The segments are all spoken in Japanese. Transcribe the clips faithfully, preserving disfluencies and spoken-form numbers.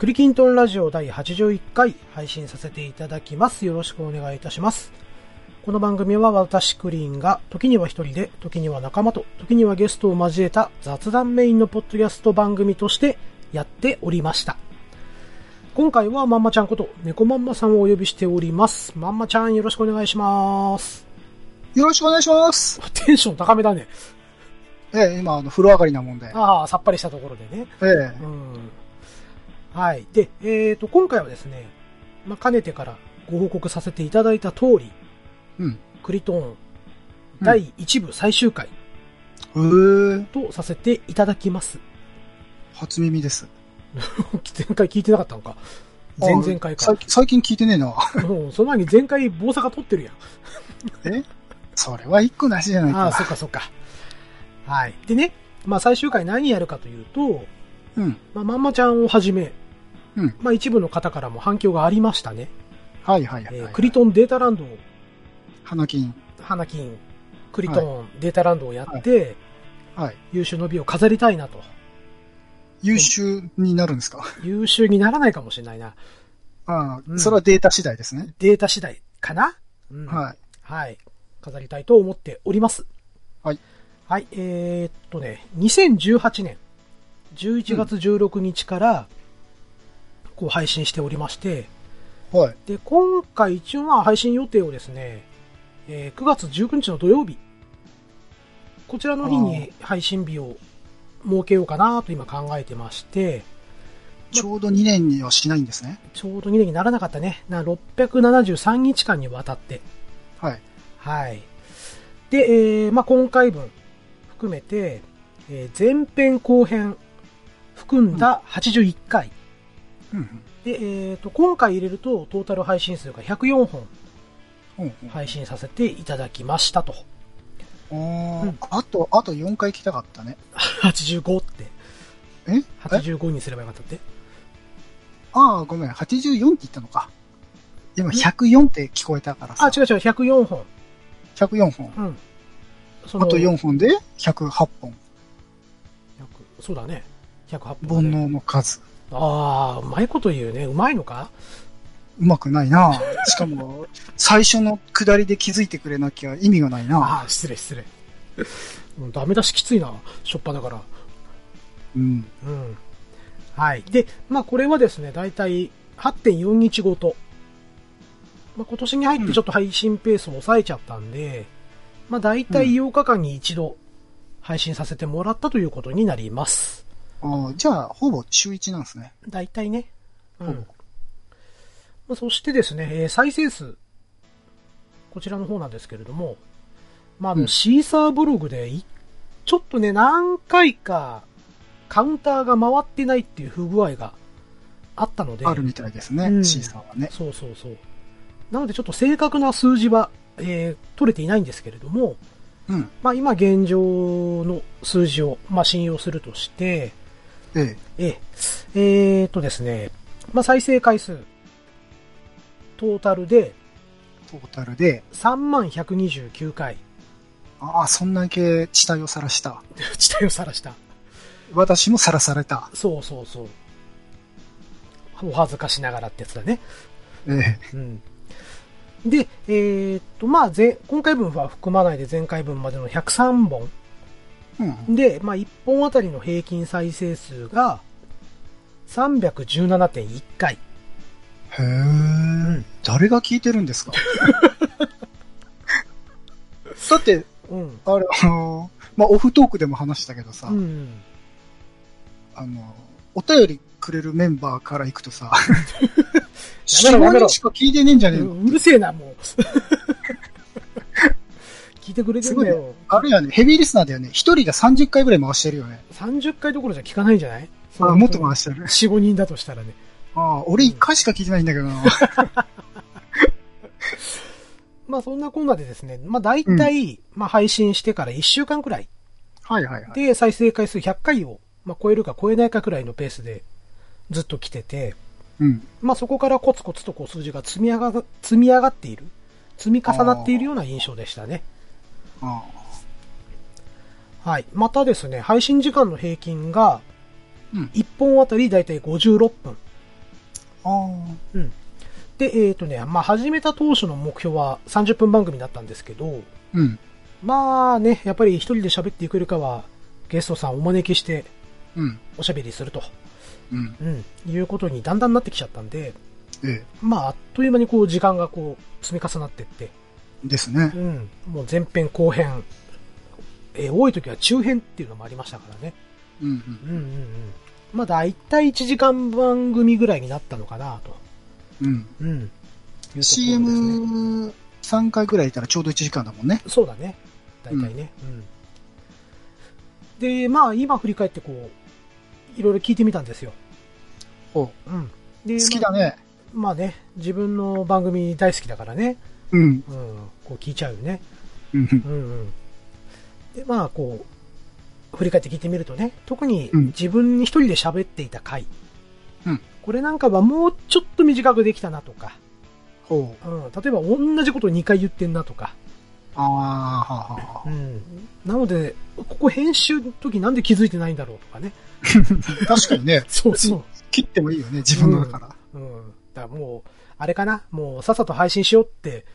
クリキントンラジオだいはちじゅういっかい配信させていただきます。よろしくお願いいたします。この番組は私クリーンが時には一人で、時には仲間と、時にはゲストを交えた雑談メインのポッドキャスト番組としてやっておりました。今回はまんまちゃんこと猫まんまさんをお呼びしております。まんまちゃんよろしくお願いします。よろしくお願いします。テンション高めだね。ええ、今あの風呂上がりなもんで。ああ、さっぱりしたところでね。ええ。うん。はい。で、えっと、今回はですね、まあ、かねてからご報告させていただいた通り、うん、クリトーンだいいちぶ最終回、うん、とさせていただきます。初耳です。前回聞いてなかったのか。前々回か。最近聞いてねえな。うん、その前に前回大阪撮ってるやん。え？それは一個なしじゃないかな。ああ、そっかそっか。はい。でね、まあ最終回何やるかというと、うん、まあ、まんまちゃんをはじめ、うん、まあ、一部の方からも反響がありましたね。はいはいはい、はい、えー。クリトンデータランドを、花金。花金。クリトン、はい、データランドをやって、はいはい、優秀の美を飾りたいなと。優秀になるんですか？優秀にならないかもしれないな。ああ、うん、それはデータ次第ですね。データ次第かな、うん、はい。はい。飾りたいと思っております。はい。はい、えー、っとね、にせんじゅうはちねん。じゅういちがつじゅうろくにちからこう配信しておりまして、うんはい、で今回一応まあ配信予定をですね、えー、くがつじゅうくにちの土曜日、こちらの日に配信日を設けようかなと今考えてまして、ちょうどにねんにはしないんですね。ちょうどにねんにならなかったね。なろっぴゃくななじゅうさんにちかんにわたって、はいはい。で、えー、まあ今回分含めて、えー、前編後編組んだはちじゅういっかい、うんうんうん、で、えーと、今回入れるとトータル配信数がひゃくよんほん配信させていただきましたと、うんうん、あとあとよんかい来たかったね。はちじゅうごってえはちじゅうごにすればよかったって。ああごめん、はちじゅうよんって言ったのか。今ひゃくよんって聞こえたからさ。あ違う違う、ひゃくよんほんひゃくよんほん、うん、そのあとよんほんでひゃくはっぽん。そうだね、ひゃくはっぽん、ね、煩悩の数。ああ、うまいこと言うね。うまいのか？うまくないな。しかも最初の下りで気づいてくれなきゃ意味がないな。ああ、失礼失礼。ダメ出しきついな、しょっぱだから。うんうん。はい。で、まあこれはですね、だいたい はちてんよんにち ごと、まあ、今年に入ってちょっと配信ペースを抑えちゃったんで、うん、まあだいたいようかかんに一度配信させてもらったということになります。あ、じゃあほぼ週いちなんですね。だいたいね。うん。そしてですね、再生数こちらの方なんですけれども、まあ、あの、うん、シーサーブログでちょっとね何回かカウンターが回ってないっていう不具合があったので、あるみたいですね、うん、シーサーはね。そうそうそう。なのでちょっと正確な数字は、えー、取れていないんですけれども。うん、まあ今現状の数字をまあ信用するとして、えええー、っとですね、まあ再生回数トータルでトータルでさんまんひゃくにじゅうきゅうかい。ああ、そんだけ地帯をさらした。地帯をさらした。私もさらされた。そうそうそう。お恥ずかしながらってやつだね。ええ。うん。で、えー、っと、まあ、ぜ、今回分は含まないで前回分までのひゃくさんぼん。うん、で、まあ、いっぽんあたりの平均再生数が さんびゃくじゅうななてんいっかい。へぇー、うん。誰が聞いてるんですか？だって、うん、あれ、あの、まあ、オフトークでも話したけどさ、うん、あの、お便りくれるメンバーから行くとさ、しちごにんしか聞いてねえんじゃねえの。うるせえな、もう。聞いてくれてるんだよ。あれやね、ヘビーリスナーだよね。ひとりがさんじゅっかいぐらい回してるよね。さんじゅっかいどころじゃ聞かないんじゃない？ああ、もっと回してる。よん、ごにんだとしたらね。ああ、俺いっかいしか聞いてないんだけどな。まあそんなこんなでですね、まあ大体、うん、まあ配信してからいっしゅうかんくらい。はいはいはい。で、再生回数ひゃっかいを、まあ、超えるか超えないかくらいのペースでずっと来てて、うん、まあそこからコツコツとこう数字が積み上が、積み上がっている、積み重なっているような印象でしたね。ああ、はい。またですね、配信時間の平均がいっぽんあたりだいたいごじゅうろっぷん、あうん、で、えっとね、まあ、始めた当初の目標はさんじゅっぷん番組だったんですけど、うん、まあね、やっぱり一人で喋っていくよりかは、ゲストさんをお招きして、おしゃべりすると、うんうん、いうことにだんだんなってきちゃったんで、ええ、まあ、あっという間にこう、時間がこう、積み重なっていって、ですね。うん、もう前編後編、えー、多い時は中編っていうのもありましたからね。うんうんうんうんうん。まあ大体いちじかん番組ぐらいになったのかなと。うんうん。ね、シーエム さんかいぐらいいたらちょうどいちじかんだもんね。そうだね。大体ね。うん。うん、でまあ今振り返ってこういろいろ聞いてみたんですよ。お。うん。で好きだね、まあ。まあね、自分の番組大好きだからね。うん。うん。こう聞いちゃうよね。うんうん。でまあこう。振り返って聞いてみるとね、特に自分に一人で喋っていた回、うん、これなんかはもうちょっと短くできたなとか、ほう、うん、例えば同じことをにかい言ってんなとか、あーはーはー、うん、なのでここ編集の時なんで気づいてないんだろうとかね確かにねそうそう切ってもいいよね自分のだから、うんうん、だからもうあれかな、もうさっさと配信しようって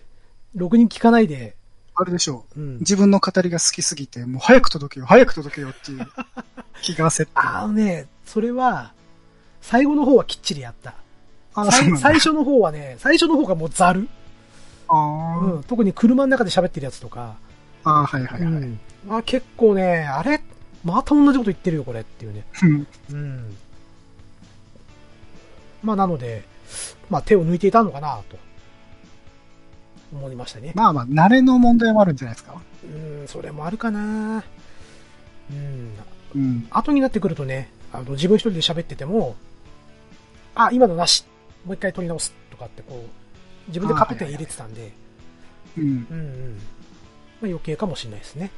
ろくに聞かないであれでしょう、うん。自分の語りが好きすぎて、もう早く届けよ、早く届けよっていう気が焦って。あのね、それは、最後の方はきっちりやった。あ最, 最初の方はね、最初の方がもうザル。あうん、特に車の中で喋ってるやつとか。あはいはいはい。うん、あ結構ね、あれまた同じこと言ってるよ、これっていうね。うん。まあなので、まあ手を抜いていたのかなと。思いましたね。まあまあ慣れの問題もあるんじゃないですか。うん、それもあるかな。うん。うん。後になってくるとね、あの自分一人で喋ってても、あ今のなし、もう一回取り直すとかってこう自分でカップ点入れてたんで、はいはいはい、うんうんうん。まあ余計かもしれないですね。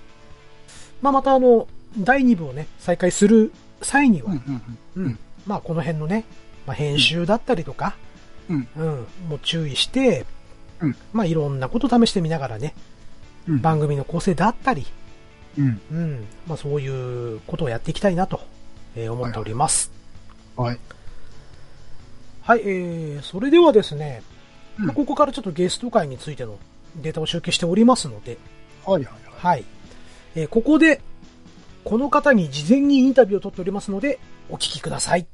まあまたあのだいに部をね再開する際には、うんうんうんうん、まあこの辺のね、まあ、編集だったりとか、うん、うん、もう注意して。うん、まあいろんなこと試してみながらね、うん、番組の構成だったり、うんうんまあ、そういうことをやっていきたいなと、えー、思っております。はい、はいはいえー、それではですね、うんまあ、ここからちょっとゲスト会についてのデータを集計しておりますので、はいはいはいはいえー、ここでこの方に事前にインタビューを取っておりますのでお聞きください。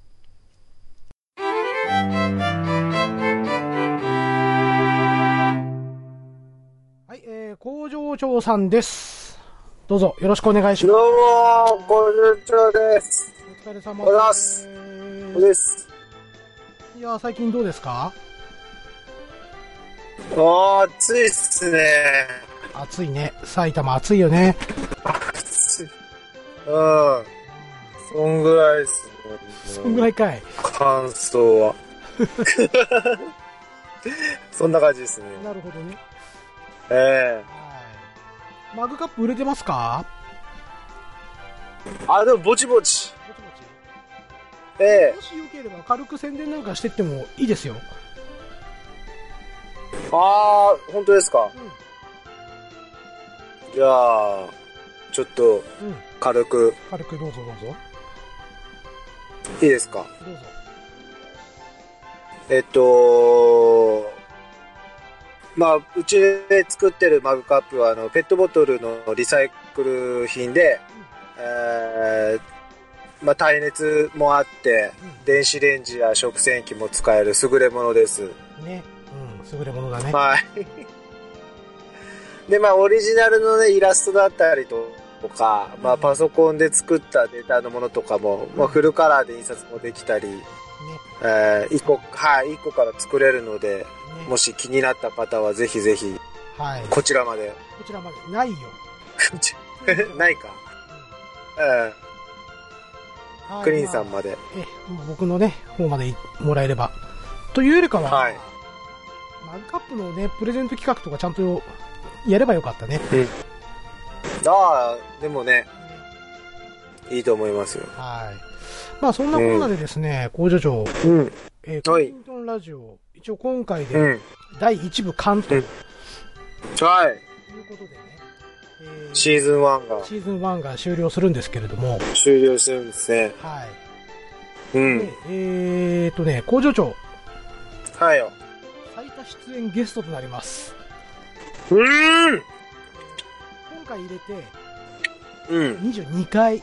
工場長さんです。どうぞよろしくお願いします。どうも工場長です。お疲れ様です。お疲れ様です。いや最近どうですか？あ暑いっすね。暑いね。埼玉暑いよね。暑い。うん。そんぐらいっす。そんぐらいかい。感想は。そんな感じですね。なるほどね。えー、マグカップ売れてますか？あ、でもぼちぼち。ぼちぼち。ええー。もしよければ軽く宣伝なんかしてってもいいですよ。あー、本当ですか。うん、じゃあちょっと軽く、うん。軽くどうぞどうぞ。いいですか。どうぞ。えっと。まあ、うちで作ってるマグカップはあのペットボトルのリサイクル品で、うんえーまあ、耐熱もあって、うん、電子レンジや食洗機も使える優れものですね。うん、優れものだね。はいでまあオリジナルのねイラストだったりとか、うんまあ、パソコンで作ったデータのものとかも、うんまあ、フルカラーで印刷もできたり、ねえー、いっこはい、いっこから作れるのでもし気になった方はぜひぜひ、はい、こちらまでこちらまでないよないか、うんはい、クリーンさんまで、まあ、え僕のね方までもらえればというよりかは、はい、マグカップのねプレゼント企画とかちゃんとやればよかったね、うん、ああでもねいいと思いますよ。はいまあそんなこんなでですね、うん、工場長、うんえー、はい、コントンラジオ一応今回でだいいち部完と、うん、はいということでね、えー、シーズンワンがシーズンワンが終了するんですけれども終了するんですねはいうんえー、っとね工場長はいよ。最多出演ゲストとなります。うーん。今回入れて、うん。にじゅうにかい。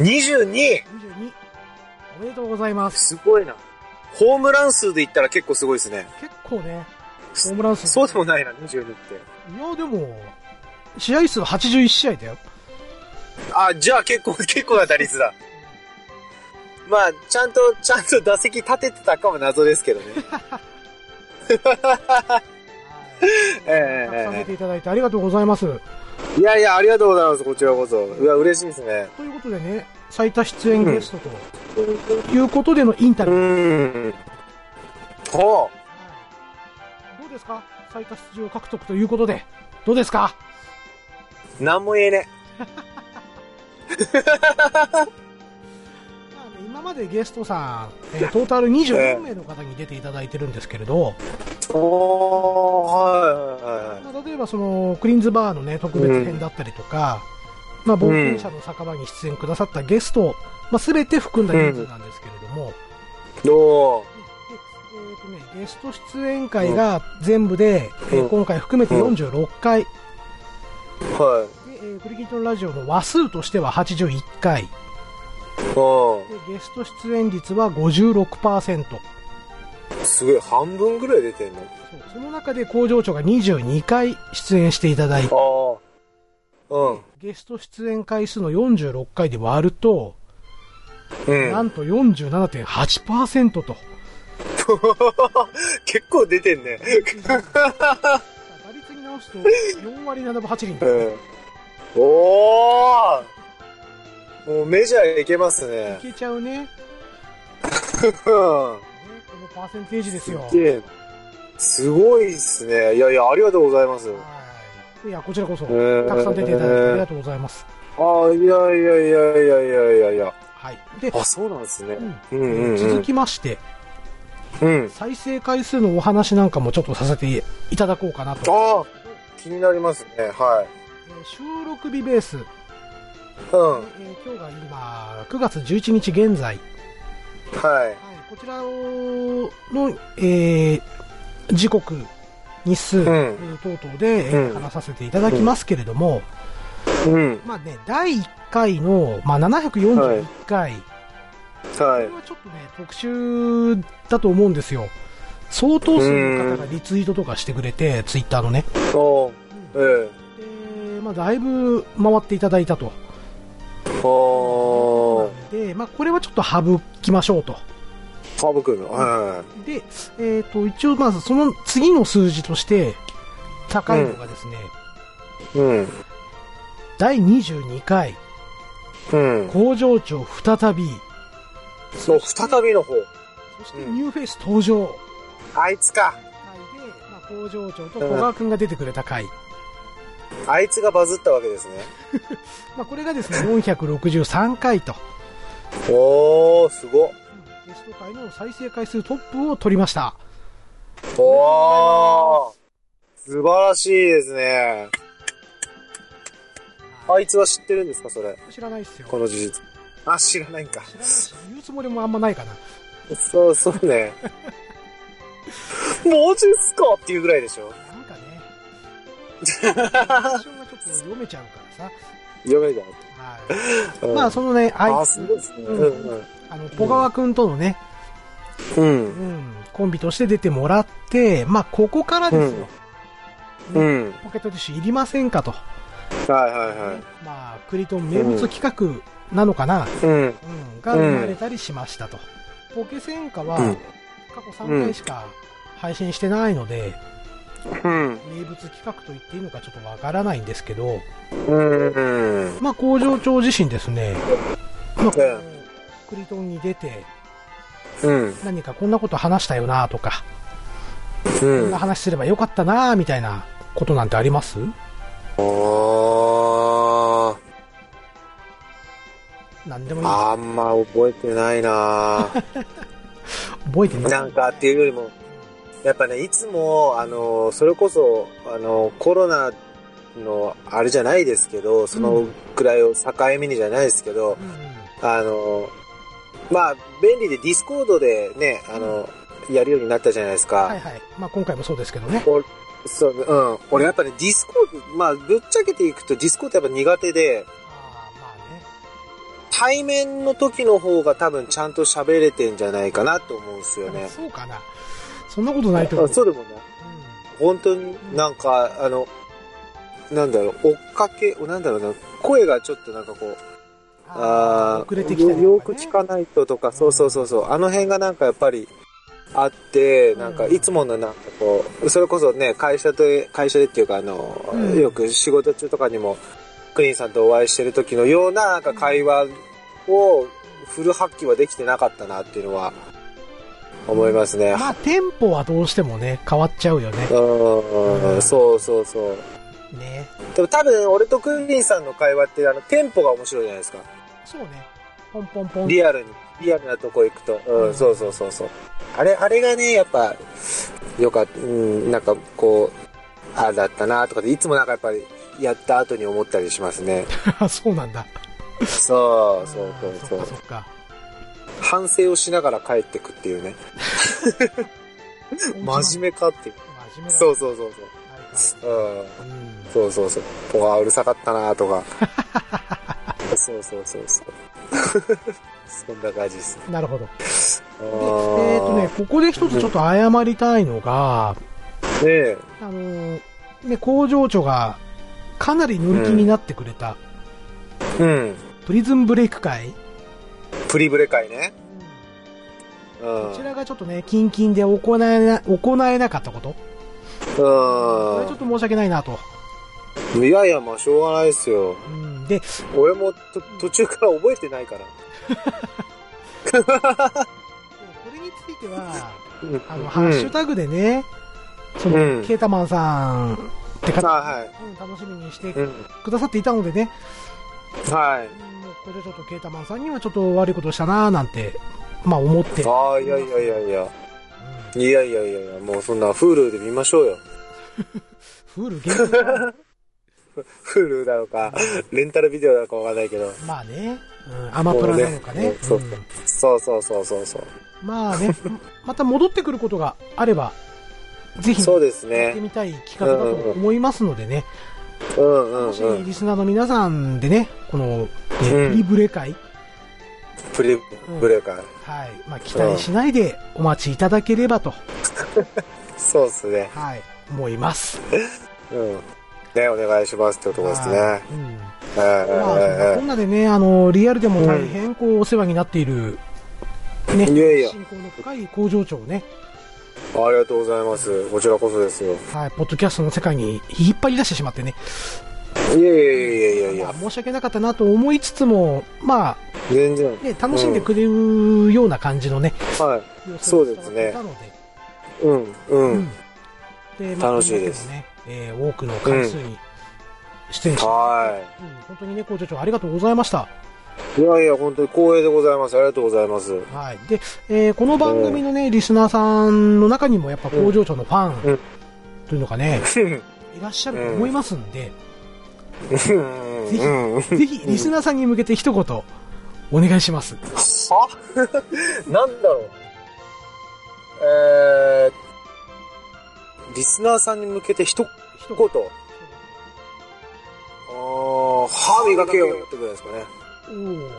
にじゅうに。にじゅうに。おめでとうございます。すごいな。ホームラン数で言ったら結構すごいですね。結構ね。ホームラン数。そうでもないな、にじゅうにって。いや、でも、試合数ははちじゅういちしあいだよ。あ、じゃあ結構、結構な打率だ。まあ、ちゃんと、ちゃんと打席立ててたかも謎ですけどね。ええ。食べていただいてありがとうございます。いやいや、ありがとうございます、こちらこそ。うわ、嬉しいですね。ということでね、最多出演ゲストと、うん、いうことでのインタビュー。うん。ほう。どうですか？最多出場獲得ということで。どうですか？なんも言えねえ。今までゲストさん、えー、トータルにじゅうよんめいの方に出ていただいてるんですけれど、おはいはいはい、例えばそのクリーンズバーの、ね、特別編だったりとか、うんまあ、冒険者の酒場に出演くださったゲスト、まあ、全て含んだ人数なんですけれども、うんおでえーとね、ゲスト出演会が全部で、うんえー、今回含めてよんじゅうろっかい、うんはいでえー、クリキットンラジオの話数としてははちじゅういっかいでゲスト出演率は ごじゅうろくパーセント。 すごい半分ぐらい出てんの。 そう、その中で工場長がにじゅうにかい出演していただいて、あ、うん、ゲスト出演回数のよんじゅうろっかいで割ると、うん、なんと よんじゅうななてんはちパーセント と結構出てんね打率に直すとよんわりななぶはちりんだ、うん、おーもうメジャーいけますね。いけちゃうね。ね、このパーセンテージですよ。すごいですね。いやいや、ありがとうございます。はい。いや、こちらこそ、えー、たくさん出ていただいてありがとうございます。あ、いやいやいやいやいやいやいや。はい。で、あ、そうなんですね。うんうんうんうん、続きまして、うん、再生回数のお話なんかもちょっとさせていただこうかなと。あ、気になりますね。はい。収録日ベース。うんえー、今日が今くがつじゅういちにち現在、はいはい、こちらの、えー、時刻日数、うん、等々で、うん、話させていただきますけれども、うんまあね、だいいっかいの、まあ、ななひゃくよんじゅういっかい、はいはい、これはちょっとね特集だと思うんですよ。相当数の方がリツイートとかしてくれて、うん、ツイッターのね、うんえーでまあ、だいぶ回っていただいたとで、まあ、これはちょっと省きましょうと。省くの、はい、で、えーと、一応まずその次の数字として高いのがですね、うんうん、だいにじゅうにかい、うん、工場長再びそう再びの方そしてニューフェイス登場、うん、あいつかで、まあ、工場長と小川くんが出てくれた回、うんあいつがバズったわけですねまあこれがですねよんひゃくろくじゅうさんかいとおーすごっゲスト回の再生回数トップを取りました。おー素晴らしいですね。あいつは知ってるんですか？それ知らないっすよこの事実。あ知らないんか。知らないし言うつもりもあんまないかなそうそうねマジっすかっていうぐらいでしょ。がちょっと読めちゃうからさ読めちゃう、はいうん、まあそのねあいつ小川くんとのね、うんうん、コンビとして出てもらってまあここからですよ、うんね、ポケットティッシュいりませんかと、うん、はいはいはい、ね、まあクリトン名物企画なのかな、うんうん、が生まれたりしましたと、うん、ポケセンカは過去さんかいしか配信してないので、うん、名物企画と言っていいのかちょっとわからないんですけど、うんまあ、工場長自身ですね、まあ、クリトンに出て、うん、何かこんなこと話したよなとか、うん、こんな話すればよかったなみたいなことなんてあります？あなんでもいい。あんま覚えてないな覚えてないなんかっていうよりもやっぱねいつもあのそれこそあのコロナのあれじゃないですけどそのくらいを境目にじゃないですけど、うん、あのまあ便利でディスコードでねあの、うん、やるようになったじゃないですか。はいはい。まあ今回もそうですけどね。そう、うん。俺やっぱね、ディスコ、まあぶっちゃけていくとディスコってやっぱ苦手で、あー、まあね、対面の時の方が多分ちゃんと喋れてんじゃないかなと思うんですよね。そうかな。そんなことないと思う。そうでもね。うん、本当になんか、あの、なんだろう、追っかけ、なんだろうな、声がちょっとなんかこう、ああ、遅れてきたりとかね、よく聞かないととか、そうそうそうそう、あの辺がなんかやっぱりあって、なんかいつものなんかこう、それこそね、会社と、会社でっていうか、あの、うん、よく仕事中とかにも、クイーンさんとお会いしてる時のような、なんか会話をフル発揮はできてなかったなっていうのは、思いますね。うん、まあ、テンポはどうしてもね、変わっちゃうよね。うん、そうそうそう。ね、でも多分俺とクリンさんの会話ってあのテンポが面白いじゃないですか。そうね。ポンポンポン。リアルにリアルなとこ行くと、うん、うん、そうそうそうそう。あれあれがねやっぱよかった、うん、なんかこうああだったなとかでいつもなんかやっぱりやった後に思ったりしますね。そうなんだ。そうそうそうそう。そっかそっか。反省をしながら帰ってくっていうね。真面目かっていう。真面目だ。そうそうそうそう。うん、うん、そうそうそう、ポガうるさかったなとか、そうそうそうそう、そんな感じです。なるほど。で、えっとね、ここで一つちょっと謝りたいのが、ね、あのね工場長がかなり乗り気になってくれた、うん、うん、プリズンブレイク会、プリブレ会ね、うん、こちらがちょっとね近々で行えな行えなかったこと。うん、これちょっと申し訳ないなと。いやいやまあしょうがないですよ。うん、で俺もと途中から覚えてないから。これについてはあの、うん、ハッシュタグでね、その、うん、ケータマンさんって方、はいうん、楽しみにしてくださっていたのでね。うん、はい。これちょっとケータマンさんにはちょっと悪いことしたなーなんてまあ思って。ああいやいやいやいや。いやいやいやいや、もうそんな、Hulu で見ましょうよ。Hulu 限定だろ Hulu なのか、レンタルビデオなのかわかんないけど。まあね、うん、アマプラなのかね。そうね、うん、そうそうそうそうそう。まあね、また戻ってくることがあれば、ぜひ、そうですね。やってみたい企画だと思いますのでね。うんうんうん。もし、リスナーの皆さんでね、この、ね、プリブレ会、うんプレブレーカー、うん、はい、まあ期待しないでお待ちいただければと、うん、そうですね、はい、思います。うん、ねお願いしますってことですね。はい、うん、まあこんなでねあのリアルでも大変こう、うん、お世話になっているね親交の深い工場長ね。ありがとうございます。こちらこそですよ。はい、ポッドキャストの世界に引っ張り出してしまってね。いやいやいやいや、申し訳なかったなと思いつつも、まあ全然、ね、楽しんでくれるような感じのね、うん、はい、そうですね。なので、うんうん、うん、で、まあ、楽しいですね、えー。多くの回数に出演して、うん、はい、うん、本当にね工場長ありがとうございました。いやいや本当に光栄でございます。ありがとうございます。はい。で、えー、この番組のね、うん、リスナーさんの中にもやっぱ工場長のファンというのがね、うん、いらっしゃると思いますんで。うんぜひ、うん、ぜひリスナーさんに向けて一言お願いします。は？なんだろう。えー、リスナーさんに向けて一言。一言。あー、歯磨けよってくらいですかね。おー、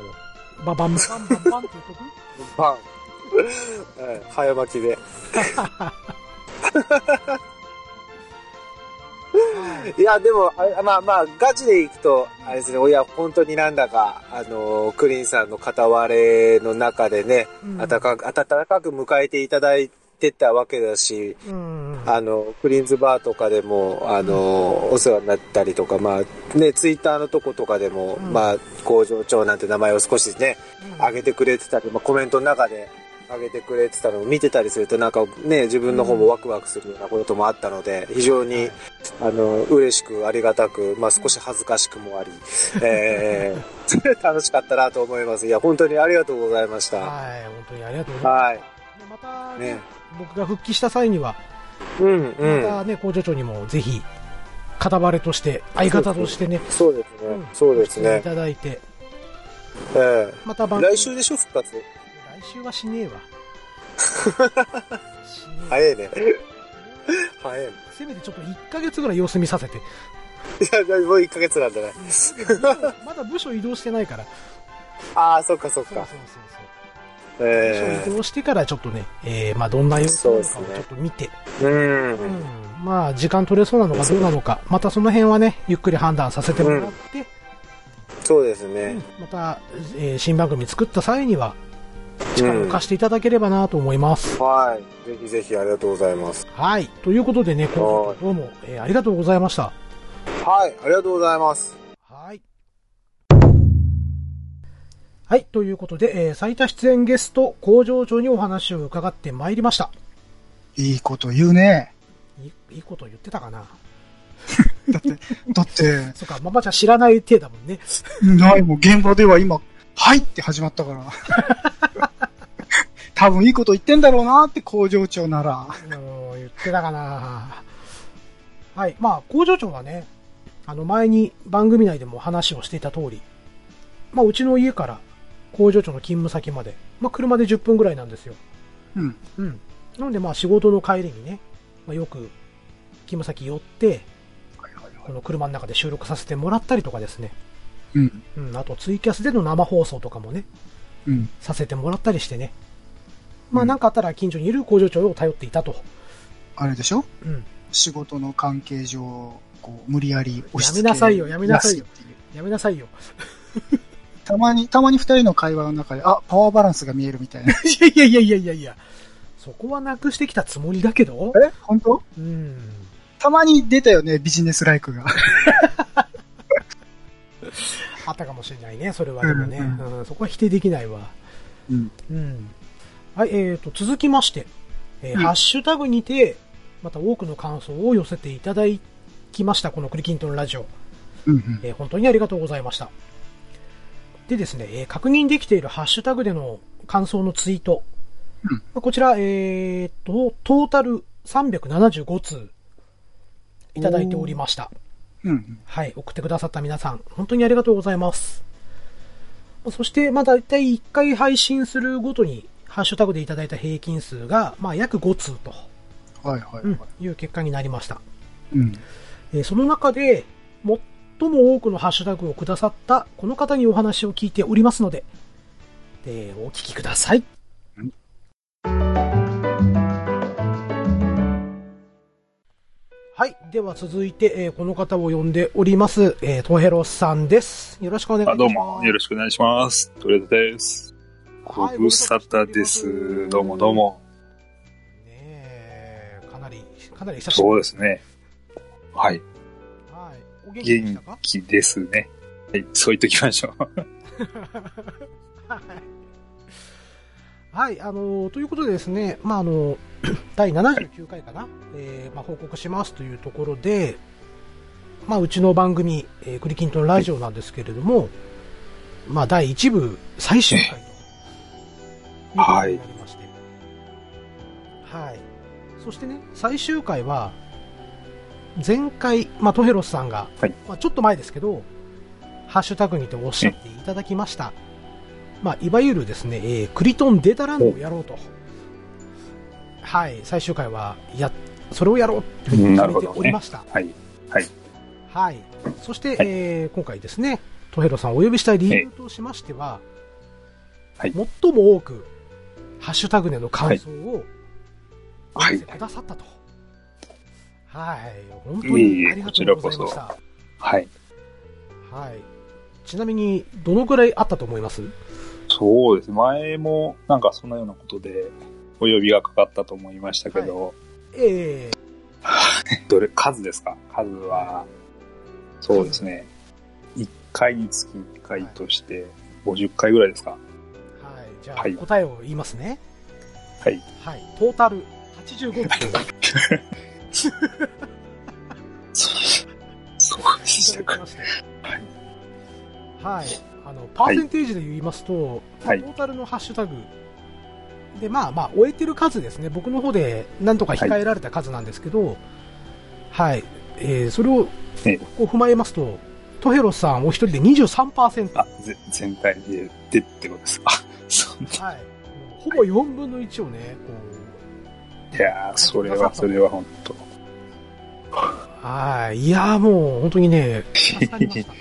ババンバンバンバンって言っとく？バン。早巻きで。いやでもあまあまあガチでいくとあれですね、いや本当になんだかあのクリンさんの片割れの中でね、うん、温かく温かく迎えていただいてたわけだし、うん、あのクリンズバーとかでもあの、うん、お世話になったりとかまあねツイッターのとことかでも、うん、まあ工場長なんて名前を少しね上げてくれてたり、まあ、コメントの中で上げてくれてたのを見てたりするとなんかね自分の方もワクワクするようなこともあったので非常にあの嬉しくありがたくまあ少し恥ずかしくもありえー楽しかったなと思います。いや本当にありがとうございました。はい本当にありがとうございました。はいまたね僕が復帰した際にはうんうんまたね工場長にもぜひ片割れとして相方としてねそうですねそうですねいただいてええまた来週でしょ復活。来週はしねえわ早いね。早いね。せめてちょっといっかげつぐらい様子見させて。いや、もういっかげつなんじゃない。まだ部署移動してないから。ああ、そっかそっか。そうそうそうそう。えー、部署移動してからちょっとね、えー、まあどんな様子なのかをちょっと見て。う, ね、うん、うん。まあ時間取れそうなのかどうなのか、またその辺はね、ゆっくり判断させてもらって。うん、そうですね。うん、また、えー、新番組作った際には、力を貸していただければなと思います、うん、はい、ぜひぜひありがとうございます。はい、ということでね、今回どうも、えー、ありがとうございました。はい、ありがとうございます。はいはい、ということで、えー、最多出演ゲスト工場長にお話を伺ってまいりました。いいこと言うね。いい, いいこと言ってたかな。だってだってそうか、ママちゃん知らない手だもんね。ないもん、現場では今はいって始まったから。多分いいこと言ってんだろうなって工場長なら。言ってたかな。はい。まあ工場長はね、あの前に番組内でも話をしていた通り、まあうちの家から工場長の勤務先まで、まあ車でじゅっぷんぐらいなんですよ。うん。うん。なのでまあ仕事の帰りにね、まあ、よく勤務先寄って、はいはいはい、この車の中で収録させてもらったりとかですね。うんうん、あとツイキャスでの生放送とかもね、うん、させてもらったりしてね、まあ何かあったら近所にいる工場長を頼っていたと。あれでしょ、うん、仕事の関係上こう無理やり押し付けやめなさいよやめなさいよやめなさいよたまにたまにふたりの会話の中であパワーバランスが見えるみたいな。いやいやいやいやいや、そこはなくしてきたつもりだけど。え、本当？うん。たまに出たよね、ビジネスライクが。あったかもしれないね、それはでもね、うんうんうん、そこは否定できないわ。うんうん、はい、えーと続きまして、えーうん、ハッシュタグにてまた多くの感想を寄せていただきましたこのクリキントンラジオ、うんうんえー、本当にありがとうございました。でですね、えー、確認できているハッシュタグでの感想のツイート、うん、こちら、えーとトータルさんびゃくななじゅうご通いただいておりました。うんうん、はい、送ってくださった皆さん本当にありがとうございます。そしてまあ大体いっかい配信するごとにハッシュタグでいただいた平均数がまあ約ご通と、はいはいはいうん、いう結果になりました。うんえー、その中で最も多くのハッシュタグをくださったこの方にお話を聞いておりますの で, でお聞きください。うん、はい。では続いて、えー、この方を呼んでおります、えー、トヘロさんです。よろしくお願いします。あ、どうも。よろしくお願いします。トヘロです。ご無沙汰です。どうもどうも。ねえ、かなり、かなり久しぶり。そうですね。はい。はい。お元気でしたか？元気ですね。はい。そう言っときましょう。はい。はい。あの、ということでですね、まあ、あの、だいななじゅうきゅうかいかな、はいえーまあ、報告しますというところで、まあ、うちの番組、えー、クリキントンラジオなんですけれども、はいまあ、だいいち部最終回ということになりまして、はいはい、そしてね最終回は前回、まあ、トヘロスさんが、はいまあ、ちょっと前ですけどハッシュタグにておっしゃっていただきました、はいまあ、いわゆるですね、えー、クリトンデータランドをやろうと、はい、最終回はやそれをやろうと決めておりました。ね、はいはいはい。そして、はいえー、今回ですね、トヘロさんをお呼びしたい理由としましては、はい、最も多くハッシュタグでの感想をお寄せくださったと。はい、はい、本当にありがとうございました。いいはいはい。ちなみにどのくらいあったと思います？そうですね。前もなんかそんなようなことで。お呼びがかかったと思いましたけど、はい、ええー、どれ数ですか？数はそうですね、いっかいにつきいっかいとしてごじゅっかいぐらいですか？はい、じゃあ、はい、答えを言いますね。はいはい、トータルはちじゅうご通。そうでしたか。はいはい、あのパーセンテージで言いますと、はい、トータルのハッシュタグ。でまあまあ終えてる数ですね、僕の方でなんとか控えられた数なんですけど、はい、はいえー、それをこう踏まえますとトヘロさんお一人で にじゅうさんパーセント あ全体でってことですか？はい、ほぼよんぶんのいちをね、こう。いやー、それは、それは本当。はい。いやー、もう、本当にね、助かりました。い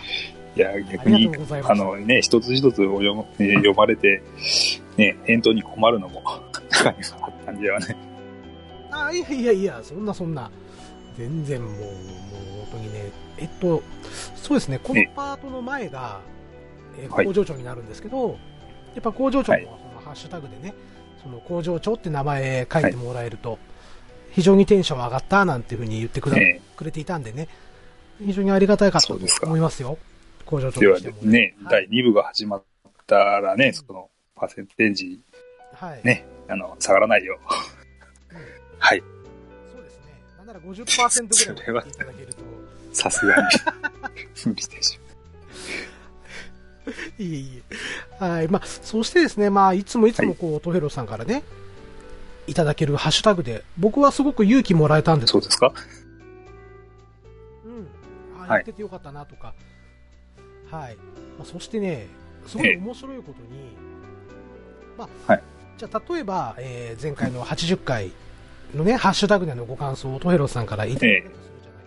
や、逆に、あ, あのね、一つ一つを読、えー、読まれて、ね、返答に困るのも、中にあったんではね。あ、いやいやいや、そんなそんな。全然もう、もう本当にね、えっと、そうですね、このパートの前が、えー、工場長になるんですけど、はい、やっぱ工場長もそのハッシュタグでね、はい、その工場長って名前書いてもらえると、はい、非常にテンション上がったなんていうふうに言ってく れ,、ね、くれていたんでね、非常にありがたいかと思いますよ、す工場長としてもね。ではね、はい、だいに部が始まったらね、そのパーセンテージ、はい、ね、あの、下がらないよ。はい。だから ごじゅっパーセント ぐらいいただけるとさすがに無理でしょ。いいいい、はい。まあ、そしてですね、まあ、いつもいつもこう、はい、トヘロさんからねいただけるハッシュタグで僕はすごく勇気もらえたんです。そうですか。うん、あ、やっててよかったなとか、はい、はい。まあ、そしてねすごい面白いことに、まあ、はい、じゃあ例えば、えー、前回のはちじゅっかいのね、ハッシュタグでのご感想をトヘロさんからいただいたとするじゃない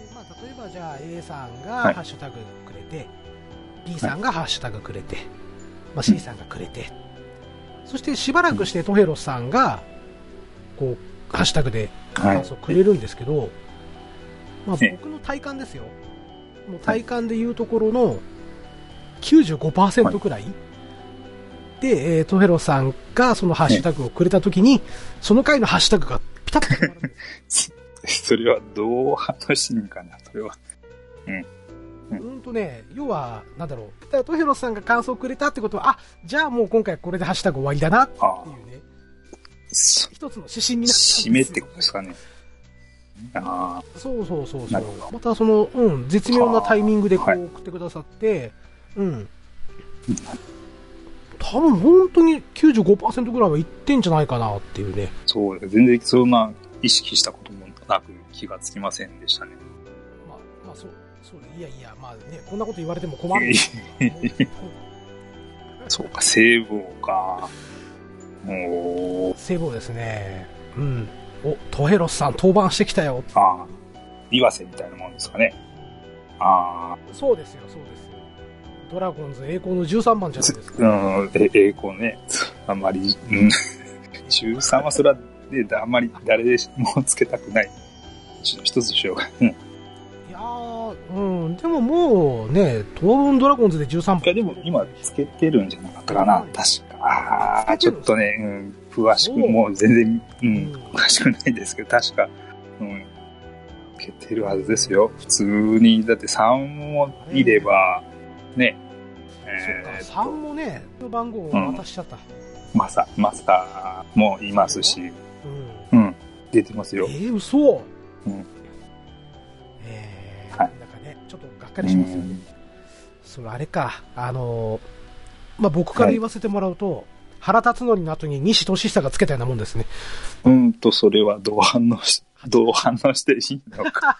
ですか。えー、でまあ、例えばじゃあ A さんがハッシュタグくれて、はい、B さんがハッシュタグくれて、はい、まあ、C さんがくれて、うん、そしてしばらくしてトヘロさんがこうハッシュタグで感想をくれるんですけど、はい、まあ、僕の体感ですよ、もう体感でいうところの きゅうじゅうごパーセント くらい、はいで、えー、トヘロさんがそのハッシュタグをくれたときに、ね、その回のハッシュタグがピタッと止まるんです。それはどう話していいのかな、それは。うん。うんとね、要は、なんだろう。だからトヘロさんが感想をくれたってことは、あ、じゃあもう今回これでハッシュタグ終わりだなっていうね。一つの指針になったんですよ。締めってことですかね。ああ。そうそうそうそう。またその、うん、絶妙なタイミングでこう送ってくださって、はい、うん。多分本当に きゅうじゅうごパーセント ぐらいはいってんじゃないかなっていうね。そうです。全然そんな意識したこともなく気がつきませんでしたね。まあ、まあ、そう、そうね。いやいや、まあね、こんなこと言われても困る。そうか、聖望か。おー。聖望ですね。うん。お、トヘロスさん登板してきたよ。ああ。岩瀬みたいなもんですかね。ああ。そうですよ、そうですよ。ドラゴンズ栄光のじゅうさんばんじゃないですか、ね。うん、で栄光ね、あんまり、うん、じゅうさんはそれはであんまり誰でもつけたくない一つでしょうが。うん、いやー、うん、でももうね、東文ドラゴンズでじゅうさんばん。いやでも今つけてるんじゃなかったかな、確か。ああ、ちょっとね、うん、詳しくもう全然、うん、詳しくないですけど確か。うん、つけてるはずですよ。普通にだってさんもいれば。ね、えー、そうか、さんもね、番号を渡しちゃった。うん、マサ、マサもいますし、うん、うん、出てますよ。えー、嘘。うん。えー、はい、なんかね、ちょっとがっかりしますよね。うん、それあれか、あのー、まあ、僕から言わせてもらうと、はい、原辰徳の後に西俊久がつけたようなもんですね。うんと、それはどう反応し、どう反応していいのか。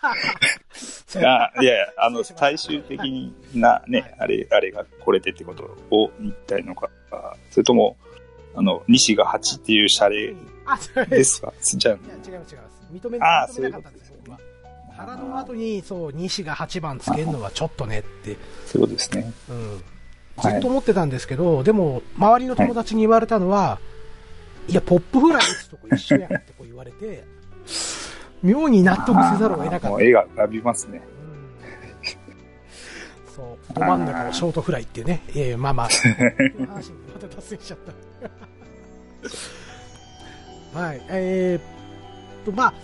いやいや、あの、最終的なね、はい、あれ、あれがこれでってことを言いたいのか、それとも、あの、西がはちっていうシャレですか、じゃあ。いや、違います、違います。認めなかったんですよ。原の後に、そう、西がはちばんつけるのはちょっとねって。そうですね。うん。ずっと思ってたんですけど、はい、でも、周りの友達に言われたのは、はい、いや、ポップフライ打つとこ一緒やんってこう言われて、妙に納得せざるを得なかった。もう絵が浮かびますね。うん、そう、ど真ん中のショートフライっていうね、えー、まあまあ、また達成しちゃった。はい、えー、とまあ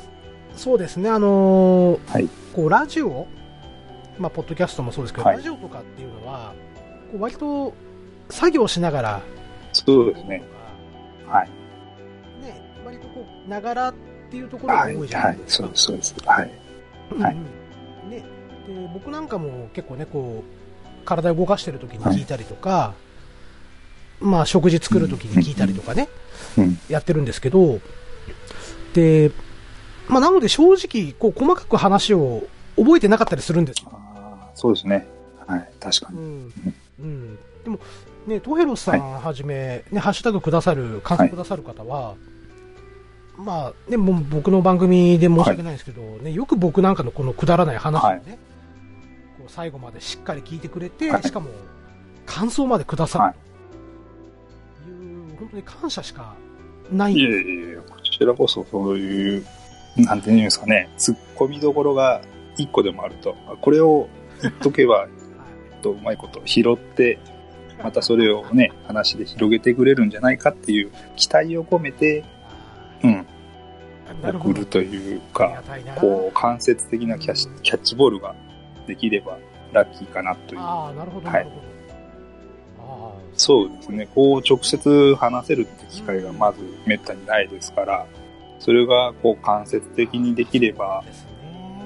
そうですね、あのーはい、こうラジオ、まあポッドキャストもそうですけど、はい、ラジオとかっていうのは、こう割と作業しながら、そうですね、はい、ね、割とこうながらっていうところが多いじゃないですか。はい、はい、そうです、はい、うん、はい、ね、で僕なんかも結構ねこう体を動かしてるときに聞いたりとか、はい、まあ食事作るときに聞いたりとかね、うん、やってるんですけど、で、まあなので正直こう細かく話を覚えてなかったりするんですよ。あ、そうですね、はい、確かに。うん、うん、でもね、トヘロスさんはじめ、はいね、ハッシュタグくださる感想くださる方は、はいまあね、もう僕の番組で申し訳ないんですけど、はいね、よく僕なんかのこのくだらない話をね、はい、こう最後までしっかり聞いてくれて、はい、しかも感想までくださる、はい、いう本当に感謝しかないんです。いえいえいえ、こちらこそそういうなんていうんですかね、突っ込みどころがいっこでもあると、これを言っとけばとうまいこと拾ってまたそれをね話で広げてくれるんじゃないかっていう期待を込めて、うん、送るというか、こう間接的なキャッシュ、キャッチボールができればラッキーかなという。ああ、なるほど、はい、あ、そうですね。こう直接話せるって機会がまずめったにないですから、それがこう間接的にできれば、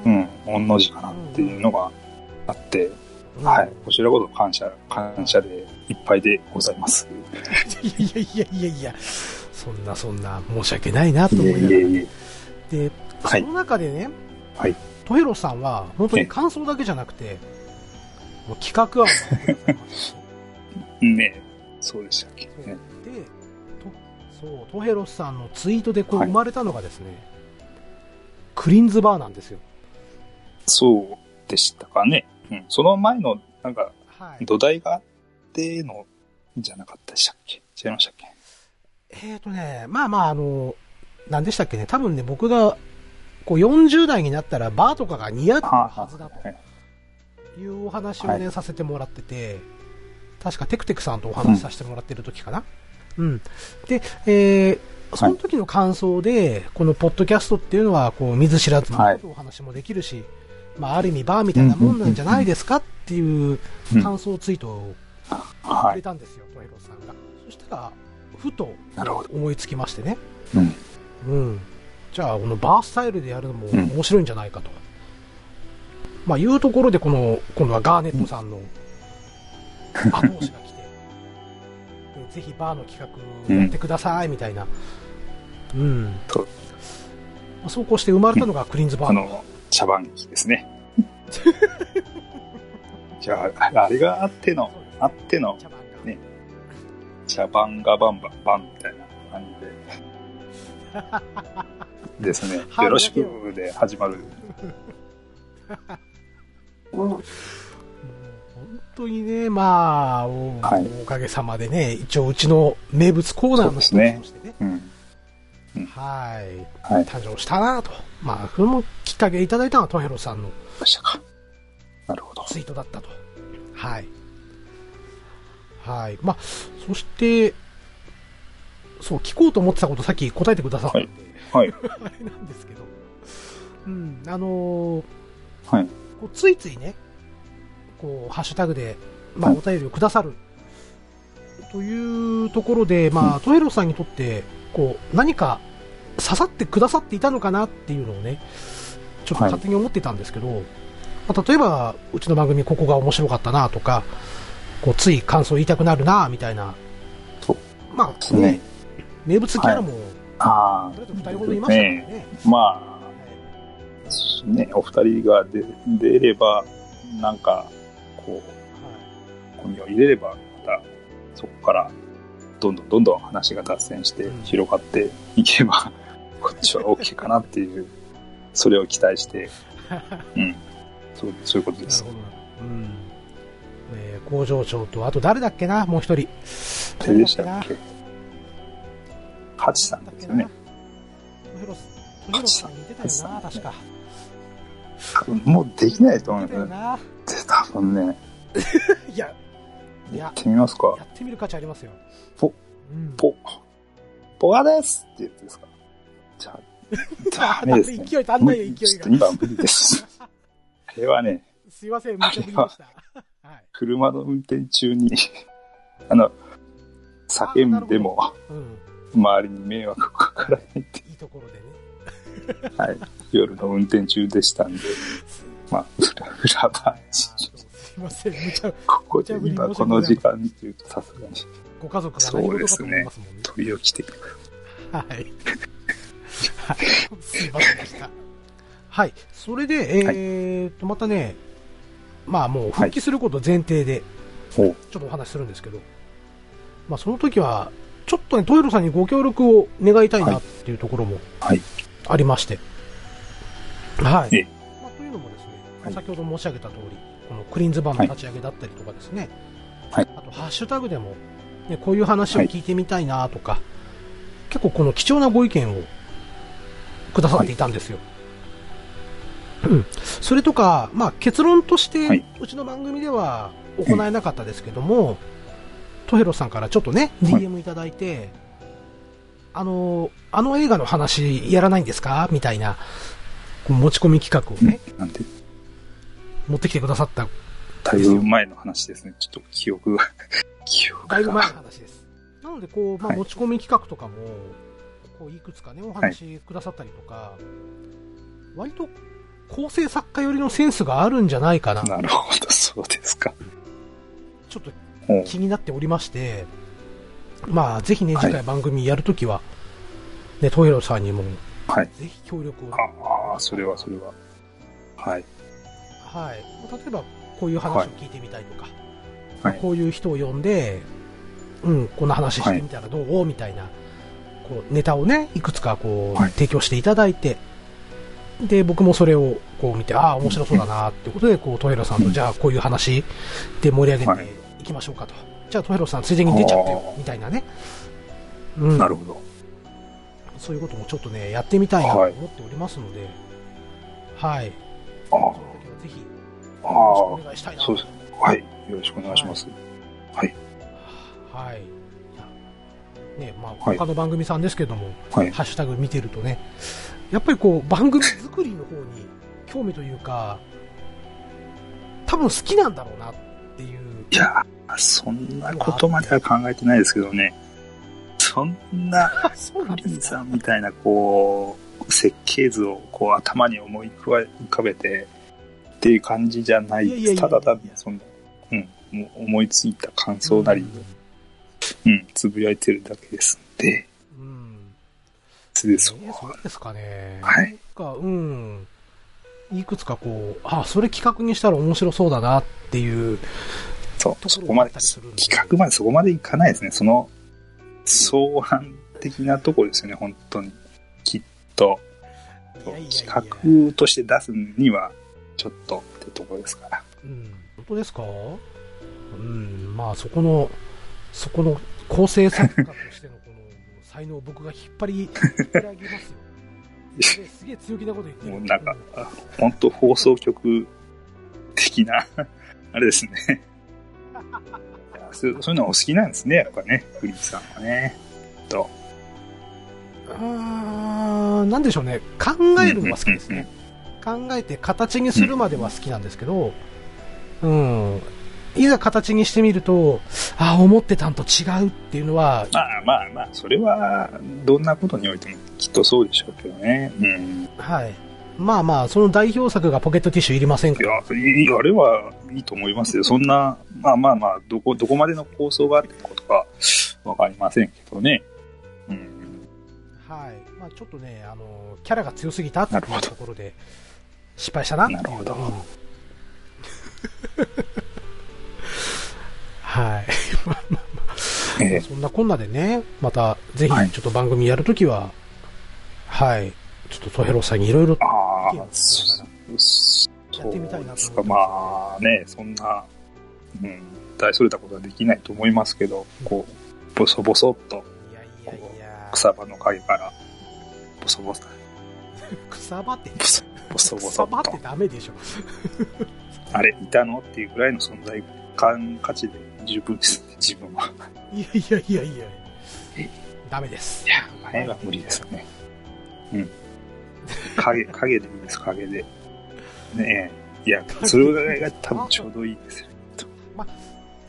うん、御の字かなっていうのがあって、うん、はい、こちらこそ感謝感謝でいっぱいでございます。いやいやいやいや。そんなそんな申し訳ないなと思いながら、ね、でその中でね、はいはい、トヘロさんは本当に感想だけじゃなくてもう企画案ね、そうでしたっけ、ね、でとそうトヘロさんのツイートでこう生まれたのがですね、はい、クリンズバーなんですよ。そうでしたかね、うん、その前のなんか、はい、土台があってのじゃなかったでしたっけ、違いましたっけ。えーとね、まあまあ、あの、何でしたっけね、多分ね、僕がこうよんじゅう代になったらバーとかが似合ってるはずだというお話をね、はい、させてもらってて、確かテクテクさんとお話しさせてもらってる時かな。うん。うん、で、えー、その時の感想で、はい、このポッドキャストっていうのは、こう、見ず知らずのことをお話もできるし、はい、まあ、ある意味バーみたいなもんなんじゃないですかっていう感想ツイートをくれたんですよ、トヘロさんが。そしたら、ふと思いつきましてね、うんうん、じゃあこのバースタイルでやるのも面白いんじゃないかと、うん、まあ、いうところでこの今度はガーネットさんの後押しが来てぜひバーの企画やってくださいみたいな、うんうん、そうこうして生まれたのがクリンズバーの茶番劇ですね。じゃああれがあってのあっての茶番がバンバンバンみたいな感じでですね、よろしくで始まる。本当にね、まあ お,、はい、おかげさまでね、一応うちの名物コーナーの一つとしてね、うんうん、はい、はい、誕生したなと、まあそれもきっかけいただいたのはトヘロさんのツイートだったと、はい。はい、まあ、そしてそう聞こうと思ってたことさっき答えてくださったんで、はいはい、あれなんですけど、うん、あのーはい、こうついついねこうハッシュタグで、まあ、お便りをくださる、はい、というところで、まあ、トヘロさんにとってこう何か刺さってくださっていたのかなっていうのをねちょっと勝手に思ってたんですけど、はい、まあ、例えばうちの番組ここが面白かったなとかこうつい感想言いたくなるなみたいな、まあね、ね、名物キャラも、はい、あふたりほどいましたからね。ね、まあね、お二人がで出ればなんかこうゴミ、はい、を入れればまたそこからどんどんどんどん話が脱線して広がっていけば、うん、こっちは OK かなっていうそれを期待して、うん、そう、そういうことです。えー、工場長とあと誰だっけな、もう一人誰でしたっけ、ハチさんですよね。ハチさん似てたよな、確かもうできないと思うんだよね多分ね。いややってみますか、やってみる価値ありますよ。ポポポガですって言うんですか、じゃあダメですね。勢い足んないよ、勢いがちょっと今無理です。あれはね、すいません、無茶ぶりでした。車の運転中にあの叫んでも周りに迷惑がかからないっていいところでね、はい、夜の運転中でしたんで、まあ裏裏話、すいません、無茶ここで今この時間というとさすがにご家族が何事かと思いますもんね。そうですね、取り置き的な、はい、すいませんでした。はい、それでえーっとまたね、まあもう復帰すること前提でちょっとお話しするんですけど、はい、まあ、その時はちょっとねトイロさんにご協力を願いたいなっていうところもありまして、はい、はい、まあ、というのもですね、はい、先ほど申し上げた通りこのクリーンズバーの立ち上げだったりとかですね、はい、あとハッシュタグでも、ね、こういう話を聞いてみたいなとか、はい、結構この貴重なご意見をくださっていたんですよ、はい、うん、それとか、まあ、結論として、はい、うちの番組では行えなかったですけども、はい、トヘロさんからちょっとね ディーエム いただいて、はい、あのあの映画の話やらないんですかみたいな持ち込み企画をね、なんて持ってきてくださった。だいぶ前の話ですね。ちょっと記憶が記憶がだいぶ前の話です。なのでこう、まあ、持ち込み企画とかも、はい、こういくつかねお話くださったりとか、はい、割と構成作家寄りのセンスがあるんじゃないかな。なるほど、そうですか。ちょっと気になっておりまして、まあぜひね次回番組やるときは、はい、ねトヘロさんにも、はい、ぜひ協力を。ああ、それはそれは、はいはい、例えばこういう話を聞いてみたいとか、はい、こういう人を呼んで、はい、うん、こんな話してみたらどう、はい、みたいなこうネタをねいくつかこう、はい、提供していただいて、で僕もそれをこう見て、ああ面白そうだなってことでこうトヘロさんとじゃあこういう話で盛り上げていきましょうかと、はい、じゃあトヘロさんついでに出ちゃってよみたいなね、うん、なるほど、そういうこともちょっとねやってみたいなと思っておりますので、はい、はい、ああぜひお願いしたいな。そうです。はい、よろしくお願いします。はい。はい。ね、まあ、はい、他の番組さんですけども、はい、ハッシュタグ見てるとね、やっぱりこう番組作りの方に興味というか、多分好きなんだろうなっていう。いや、そんなことまでは考えてないですけどね。そんなクリーンさんみたいなこう設計図をこう頭に思い浮かべて。っていう感じじゃない。いやいやいや、ただただその、うん、もう思いついた感想なり、うん、うん、つぶやいてるだけですんで、うん、そうです、えー、そうですかね。はい。なんか、うん、いくつかこう、あ、それ企画にしたら面白そうだなっていう、そう、そこまで企画までそこまでいかないですね。その相反的なところですよね。本当にきっと、いやいやいや、企画として出すには。ちょっとってとこですから。うん、本当ですか？うん、まあそこのそこの構成作家としてのこの才能を僕が引っ張り上げますよ。すげえ強気なこと言ってる。もうなんか本当放送局的なあれですね。そういうのお好きなんですね、やっぱね、クリーンさんはね。と。ああ、なんでしょうね。考えるのが好きですね。考えて形にするまでは好きなんですけど、うん、うん、いざ形にしてみると、ああ思ってたんと違うっていうのは、まあまあまあそれはどんなことにおいてもきっとそうでしょうけどね、うん、はい、まあまあその代表作がポケットティッシュいりませんか。いや、あれはいいと思いますよ。そんなまあまあまあどこどこまでの構想があることかわかりませんけどね、うん、はい、まあちょっとねあのキャラが強すぎたっていうところで。失敗したな。なるほど。うん、はい。まあまあまあ、えー。そんなこんなでね、またぜひちょっと番組やるときは、はい、はい、ちょっとトヘロさんにいろいろやってみたいなと思います。まあね、そんな、うん、大それたことはできないと思いますけど、こうボソボソっと、いやいやいや草葉の陰からボソボソ。草葉って。ボソボソと。草ってダメでしょ。あれいたのっていうぐらいの存在感価値で十分ですね、自分は。いやいやいやいや。ダメです。いや前は無理ですね。うん。影影でいいです、影で。ねえ、いやそれぐらいが多分ちょうどいいですよ。まあ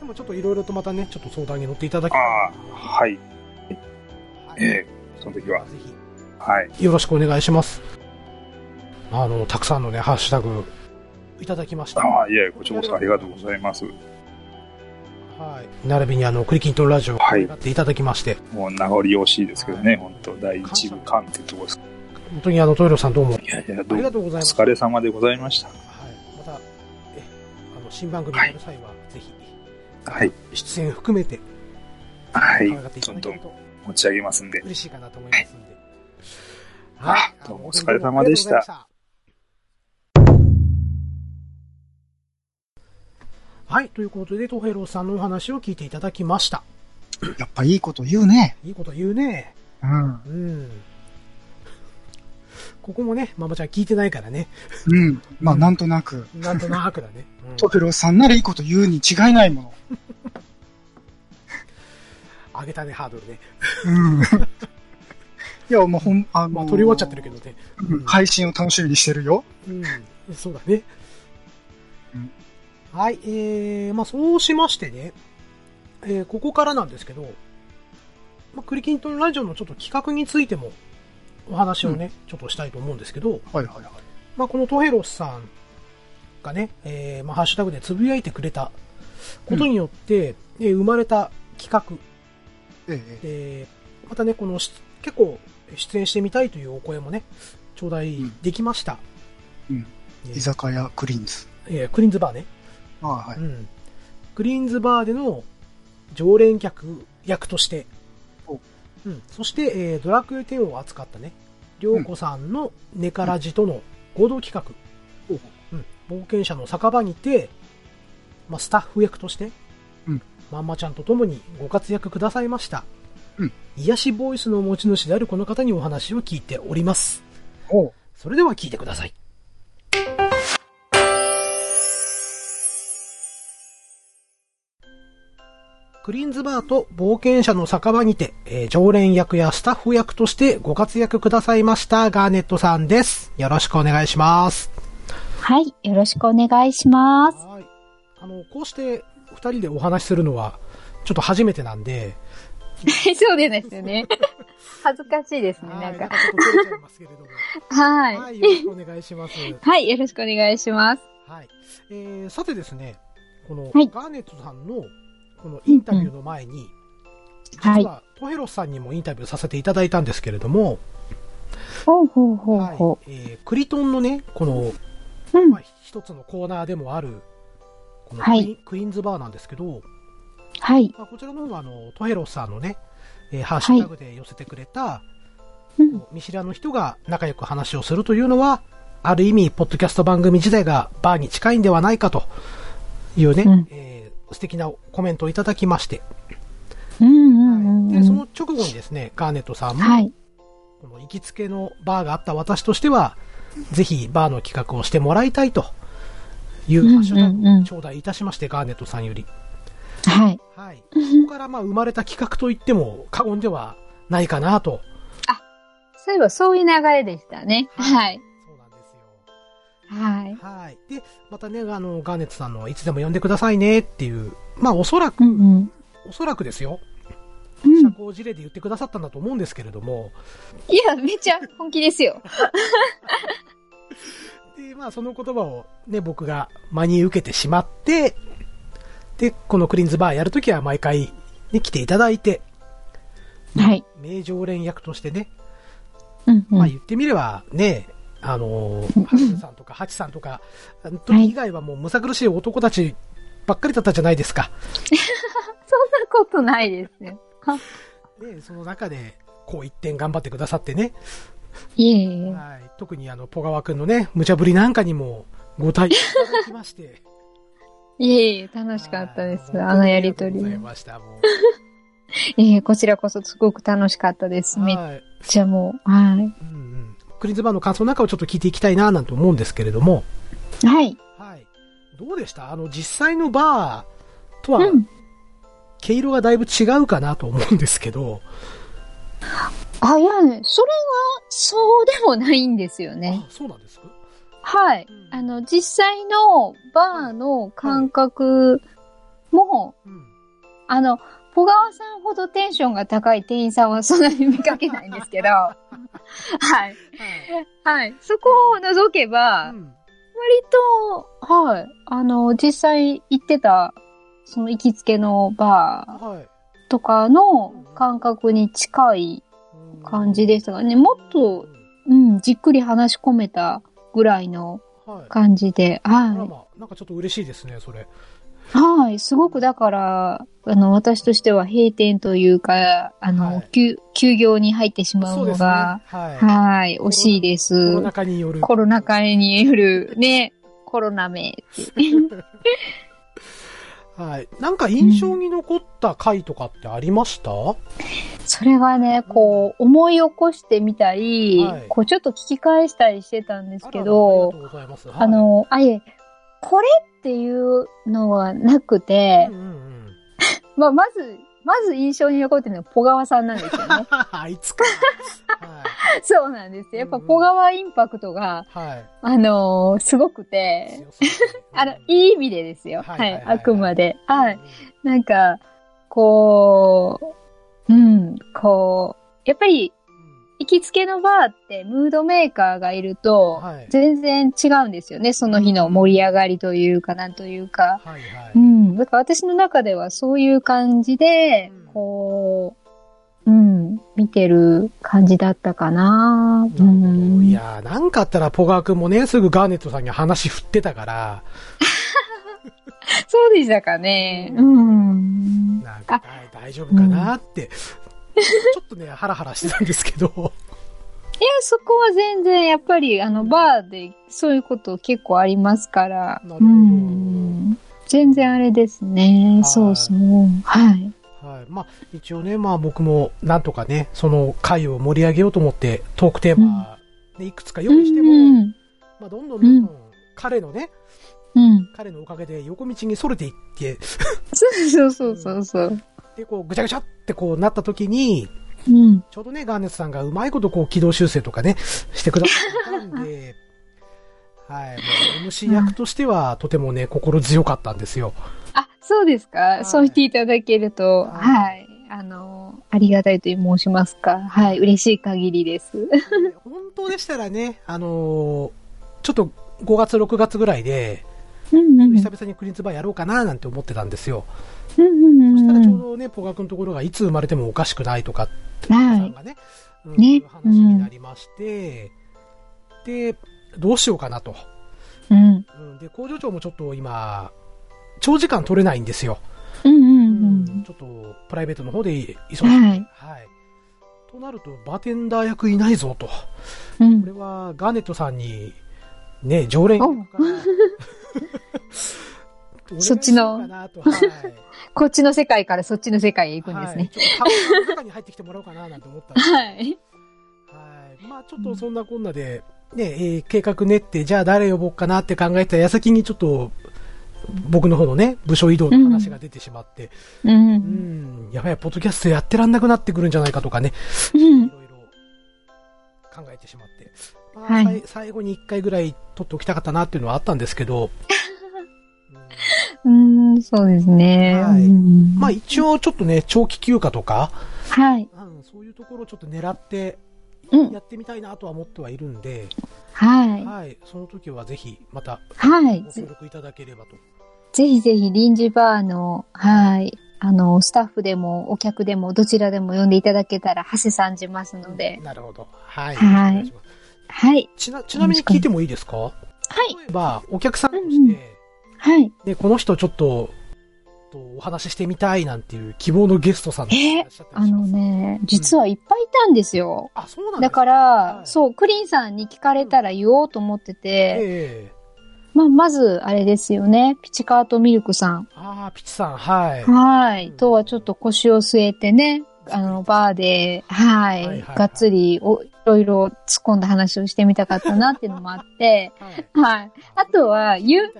でもちょっといろいろとまたねちょっと相談に乗っていただきたい。ああ、はい。ええー、その時はぜひ、はい、よろしくお願いします。あのたくさんのねハッシュタグいただきました。ああ、いや、こちらこそありがとうございます。はい。並びにあのクリキントンラジオをやっていただきまして、はい、もう名残惜しいですけどね、はい、本当第一部完ってとこです。本当にあのトヘロさんどうも、いやいやどうもありがとうございます。お疲れ様でございました。はい。またえあの新番組やる際は、はい、ぜひ、はい、出演含めてはい。どんどん持ち上げますんで。嬉しいかなと思いますんで。はい。はい、どうもお疲れ様でした。はい。ということで、トヘロさんのお話を聞いていただきました。やっぱいいこと言うね。いいこと言うね。うん。うん。ここもね、ママちゃん聞いてないからね。うん。まあ、なんとなく。なんとなくだね。うん、トヘロさんならいいこと言うに違いないもの。上げたね、ハードルね。うん。いや、まあ、ほん、あのー、まあ、撮り終わっちゃってるけどね。うん、配信を楽しみにしてるよ。うん。そうだね。うんはい、えー、まあそうしましてね、えー、ここからなんですけど、まあ、クリキントンラジオのちょっと企画についてもお話をね、うん、ちょっとしたいと思うんですけど、はいはいはい。まあこのトヘロスさんがね、えー、まあハッシュタグでつぶやいてくれたことによって、うん、えー、生まれた企画、えええー、またねこの結構出演してみたいというお声もね、頂戴できました。うん。うんえー、居酒屋クリンズ。えー、クリンズバーね。ああはいうん、クリーンズバーでの常連客役として、うん、そして、えー、ドラクエテンを扱ったね涼子さんのネカラジとの合同企画、うんうん、冒険者の酒場にて、まあ、スタッフ役として、うん、まんまちゃんとともにご活躍くださいました、うん、癒しボイスの持ち主であるこの方にお話を聞いております。おそれでは聞いてください。クリーンズバーと冒険者の酒場にて、えー、常連役やスタッフ役としてご活躍くださいましたガーネットさんです。よろしくお願いします。はい、よろしくお願いします。はい、あのこうしてふたりでお話しするのはちょっと初めてなんでそうですよね恥ずかしいですね。なんかはい、はい、よろしくお願いしますはいよろしくお願いします。はい、えー、さてですねこの、はい、ガーネットさんのこのインタビューの前に、うん、実はトヘロスさんにもインタビューさせていただいたんですけれども、ほうほうほうほう、はいえー、クリトンのねこの、うんまあ、一つのコーナーでもあるこの ク,、はい、クイーンズバーなんですけど、はいまあ、こちらの方はあのトヘロスさんのね、えー、ハッシュタグで寄せてくれた、はい、見知らぬ人が仲良く話をするというのはある意味ポッドキャスト番組自体がバーに近いんではないかというね、うんえー素敵なコメントをいただきまして、うんうんうんうんはい、でその直後にですねガーネットさんも、はい、この行きつけのバーがあった私としてはぜひバーの企画をしてもらいたいというハッシュタグを頂戴いたしまして、うんうんうん、ガーネットさんよりはい、はい、そこからまあ生まれた企画といっても過言ではないかなとあそういえばそういう流れでしたね。はいはい。はい。で、またね、あの、ガーネットさんのいつでも呼んでくださいねっていう、まあ、おそらく、うんうん、おそらくですよ。社交辞令で言ってくださったんだと思うんですけれども。いや、めっちゃ本気ですよ。で、まあ、その言葉をね、僕が真に受けてしまって、で、このクリーンズバーやるときは毎回、ね、来ていただいて、はい。名常連役としてね、うんうん、まあ、言ってみればね、あのー、ハルさんとかハチさんとか以外はもうむさ苦しい男たちばっかりだったじゃないですか。そんなことないですね。でその中でこう一点頑張ってくださってね。いえいえ。はい。特にあのポガワくんのね無茶ぶりなんかにもご対応いただきまして。いえいえ楽しかったです。あのやりとり。ありがとうございました。もうええこちらこそすごく楽しかったです。めっちゃもうはい。うんうん。クリーンズバーの感想なんかをちょっと聞いていきたいななんて思うんですけれども、はいはいどうでした？あの実際のバーとは毛色がだいぶ違うかなと思うんですけど、うん、あいやねそれはそうでもないんですよね。あそうなんですか。はい、うん、あの実際のバーの感覚も、うんうん、あの小川さんほどテンションが高い店員さんはそんなに見かけないんですけど、はい、はい、そこを除けば、うん、割とはいあの実際行ってたその行きつけのバーとかの感覚に近い感じでしたがね、もっとうんじっくり話し込めたぐらいの感じで、はい。はい、なんかちょっと嬉しいですねそれ。はいすごくだからあの私としては閉店というか、あの、はい、休, 休業に入ってしまうのが、ね、はい、はい惜しいです。コロナ禍による。コロナ禍による、ね、コロナめはい。なんか印象に残った回とかってありました？うん、それがね、こう、思い起こしてみたり、はい、こう、ちょっと聞き返したりしてたんですけど、あらら、ありがとうございます。はい、あの、あいえ、これっていうのはなくて、うんうんうん、まあ、まず、まず印象に残ってるのは小川さんなんですよね。あいつか。はい、そうなんですよ。やっぱ小川インパクトが、うんうん、あのー、すごくて、あの、いい意味でですよ。はい。はいはいはい、あくまで。はい。うん、なんか、こう、うん、こう、やっぱり、行きつけのバーってムードメーカーがいると全然違うんですよね、はい、その日の盛り上がりというかなんというか、はいはい、うん、だから私の中ではそういう感じで、うん、こう、うん、見てる感じだったかな。なるほど、うん、いやー、なんかあったらポガー君もね、すぐガーネットさんに話振ってたから。そうでしたかね。うん。なんか大丈夫かなって。うんちょっとね、ハラハラしてたんですけど。いや、そこは全然、やっぱり、あの、バーで、そういうこと結構ありますから。なるほど。うん、全然あれですね。そうそう。はい。はい。まあ、一応ね、まあ僕も、なんとかね、その回を盛り上げようと思って、トークテーマ、ね、いくつか用意しても、うん、まあ、どんどんどんどん、彼のね、うん、彼のおかげで横道に逸れていって。そうそうそうそう。でこうぐちゃぐちゃってこうなった時に、うん、ちょうどねガーネットさんがうまいことこう軌道修正とかねしてくださったんではい、もう エムシー 役としてはとてもね心強かったんですよ。あ、そうですか、はい、そう言っていただけると、はい、はい、あのありがたいと申しますか、はい、嬉しい限りです。本当でしたらね、あのちょっとごがつろくがつぐらいで、うんうん、久々にクリーンズバーやろうかななんて思ってたんですよ。うんうんうん、そしたらちょうどね、ポガ君のところがいつ生まれてもおかしくないとかって、はい、さんがね、うん、ね、話になりまして、うん、で、どうしようかなと。うんうん、で、工場長もちょっと今、長時間取れないんですよ。うんうんうんうん、ちょっとプライベートの方で忙しくて、はいはい。となると、バーテンダー役いないぞと。うん、これはガーネットさんに、ね、常連役から。そっちの、はい、こっちの世界からそっちの世界へ行くんですね。はい、中に入ってきてもらおうかななんて思ったんですけど。はい。はい。まあちょっとそんなこんなで、ね、えー、計画練って、じゃあ誰呼ぼうかなって考えた矢先にちょっと、僕の方のね、部署移動の話が出てしまって、うん。うん、やばい、ポッドキャストやってらんなくなってくるんじゃないかとかね。うん。いろいろ考えてしまって。まあ、はい、最後に一回ぐらい撮っておきたかったなっていうのはあったんですけど、うん、うん、そうですね。はい。うん、まあ一応ちょっとね、長期休暇とか、はい。うん、そういうところをちょっと狙って、やってみたいなとは思ってはいるんで、うん、はい。はい。その時はぜひ、また、はい。ご協力いただければと。ぜひぜひ臨時バーの、はい。あの、スタッフでも、お客でも、どちらでも呼んでいただけたら、馳さんじますので。うん、なるほど。はい。はい。お願いします。はい。ちな、ちなみに聞いてもいいですか？はい。例えば、お客さんとして、うんうん、はい。で、この人ちょっと、お話ししてみたいなんていう希望のゲストさんいらっしゃったりします？えー、あのね、実はいっぱいいたんですよ。うん、あ、そうなんですか？だから、はい、そう、クリーンさんに聞かれたら言おうと思ってて、えー、まあ、まず、あれですよね、ピチカートミルクさん。ああ、ピチさん、はい。はい、うん。とはちょっと腰を据えてね、あの、バーで、はい、はいはいはい、がっつりお、いろいろ突っ込んだ話をしてみたかったなっていうのもあって、はい、はい。あとは、ゆ、うん、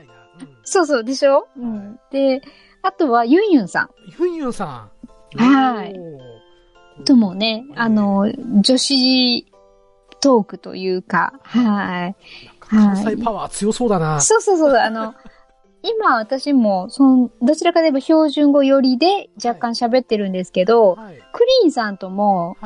そうそう、でしょ、はい、うん。で、あとは、ユンユンさん。ユンユンさん。はい。ともね、あの、女子トークというか、はい。関西パワー強そうだな。はい、そうそうそう、あの、今私もそのどちらかといえば標準語寄りで若干喋ってるんですけど、はいはい、クリーンさんとも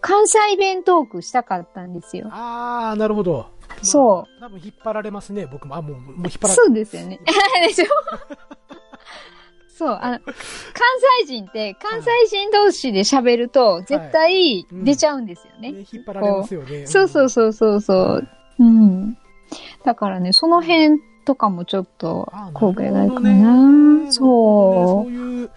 関西弁トークしたかったんですよ。ああ、なるほど。そう、まあ。多分引っ張られますね。僕もあもうもう引っ張られ。そうですよね。でしょ。そう、あの関西人って関西人同士で喋ると絶対出ちゃうんですよね。はい、うん、ね、引っ張られますよね。そうそうそうそうそう。うん。だからね、その辺とかもちょっと、こう、描いてかな。そう。そういう、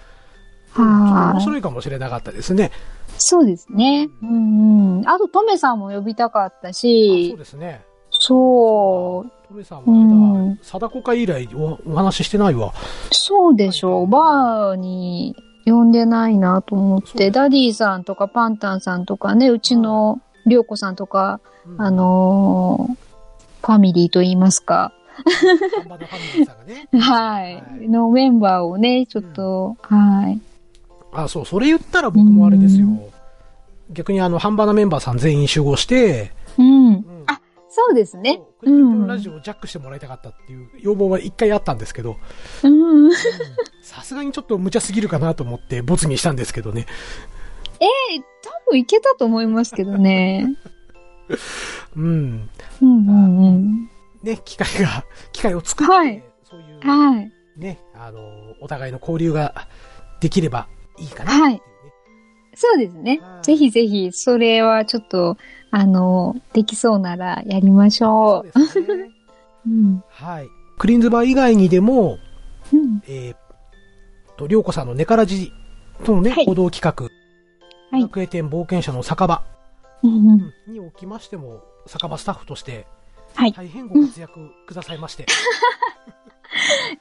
面白いかもしれなかったですね。そうですね。うんうん。あと、トメさんも呼びたかったし。そうですね。そう。トメさんもあれだ、貞子会以来 お, お話ししてないわ。そうでしょう。おばあに呼んでないなと思って、ダディさんとかパンタンさんとかね、うちのりょうこさんとか、うん、あのー、ファミリーと言いますか。はい。のメンバーをね、ちょっと、うん、はい。あ、そう、それ言ったら僕もあれですよ。うん、逆にあの、ハンバナメンバーさん全員集合して、うん。うん、あ、そうですね。クリップのラジオをジャックしてもらいたかったっていう要望は一回あったんですけど、さすがにちょっと無茶すぎるかなと思って、ボツにしたんですけどね。ええー、多分いけたと思いますけどね。うん。うんうんうん。ね、機会が、機会を作って、はい、そういう、はい、ね、あの、お互いの交流ができれば、いいかなっていうね。はい。そうですね。ぜひぜひ、それはちょっと、あの、できそうならやりましょう。そうですね。うん、はい。クリンズバー以外にでも、うん、えー、と、りょうこさんのネカラジとのね、はい、報道企画、百恵店冒険者の酒場におきましても、酒場スタッフとして、大変ご活躍くださいまして。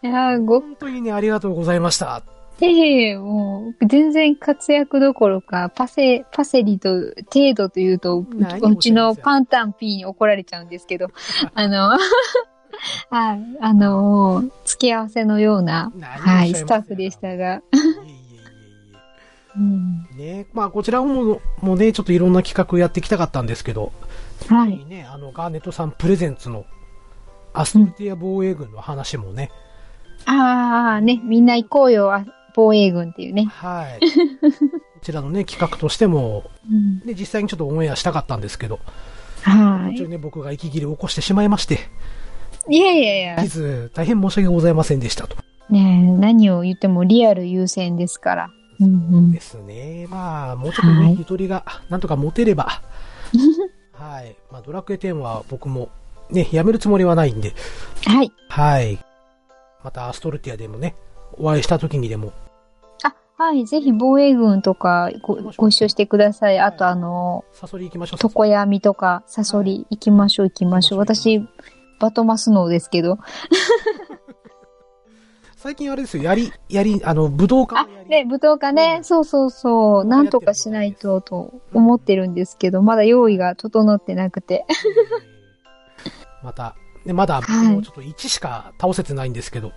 いやご本当にね、ありがとうございました。ええー、もう、全然活躍どころか、パセ、パセリと、程度というと、うちのパンタンピーに怒られちゃうんですけど、あの、はい、あの、付き合わせのような、はい、スタッフでしたが。いえいえいえいえ。ね、まあ、こちらも、もうね、ちょっといろんな企画やってきたかったんですけど、はい。ね、あの、ガーネットさんプレゼンツの、アストルティア防衛軍の話もね、うん、ああ、ね、みんな行こうよ、防衛軍っていうね。はい。こちらのね、企画としても、うん、で、実際にちょっとオンエアしたかったんですけど、はい。もちろんね、僕が息切れを起こしてしまいまして、いやいやいや。実は大変申し訳ございませんでしたと。ねえ、何を言ってもリアル優先ですから。そうですね。うんうん、まあ、もうちょっとね、はい、ゆとりが、なんとか持てれば、はい。まあ、ドラクエじゅうは僕も、ね、やめるつもりはないんで、はい。はい。また、アストルティアでもね、お会いした時にでも、あ、はい、ぜひ防衛軍とか ご, ご一緒してください。あと、あの、サソリ行きましょう。床闇とかサソリ行きましょう、行きましょう。私、バトマスノーですけど。最近あれですよ、やり、やり、あの、武道家。あ、ね、武道家ね、うん、そうそうそう、なんとかしないとと思ってるんですけど、まだ用意が整ってなくて。また、ね、まだ、はい、もうちょっといちしか倒せてないんですけど、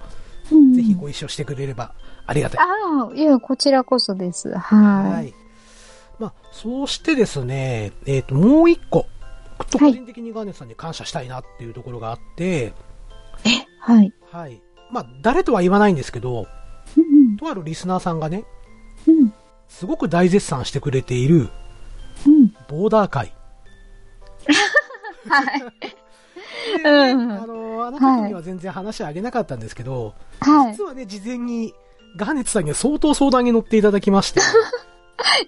うん、ぜひご一緒してくれればありがたい。ああ、いや、こちらこそです。はい。はい、まあ、そうしてですね、えっ、ー、と、もう一個、個人的にガーネットさんに感謝したいなっていうところがあって、はい、え、はい。はい。まあ、誰とは言わないんですけど、うんうん、とあるリスナーさんがね、うん、すごく大絶賛してくれている、うん、ボーダー界。はい。でうん、あの、あの時には全然話はあげなかったんですけど、はい、実はね、事前に、ガーネットさんには相当相談に乗っていただきまして。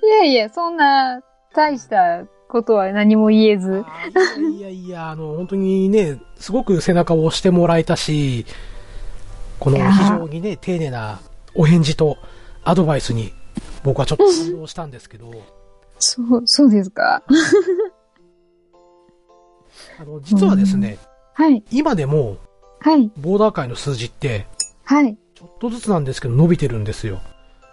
いやいや、そんな、大したことは何も言えず。いやいやいや、あの、本当にね、すごく背中を押してもらえたし、この非常にね、丁寧なお返事とアドバイスに、僕はちょっと感動したんですけど。そう、そうですか。あの実はですね、うん、はい、今でも、はい、ボーダー界の数字って、はい、ちょっとずつなんですけど伸びてるんですよ。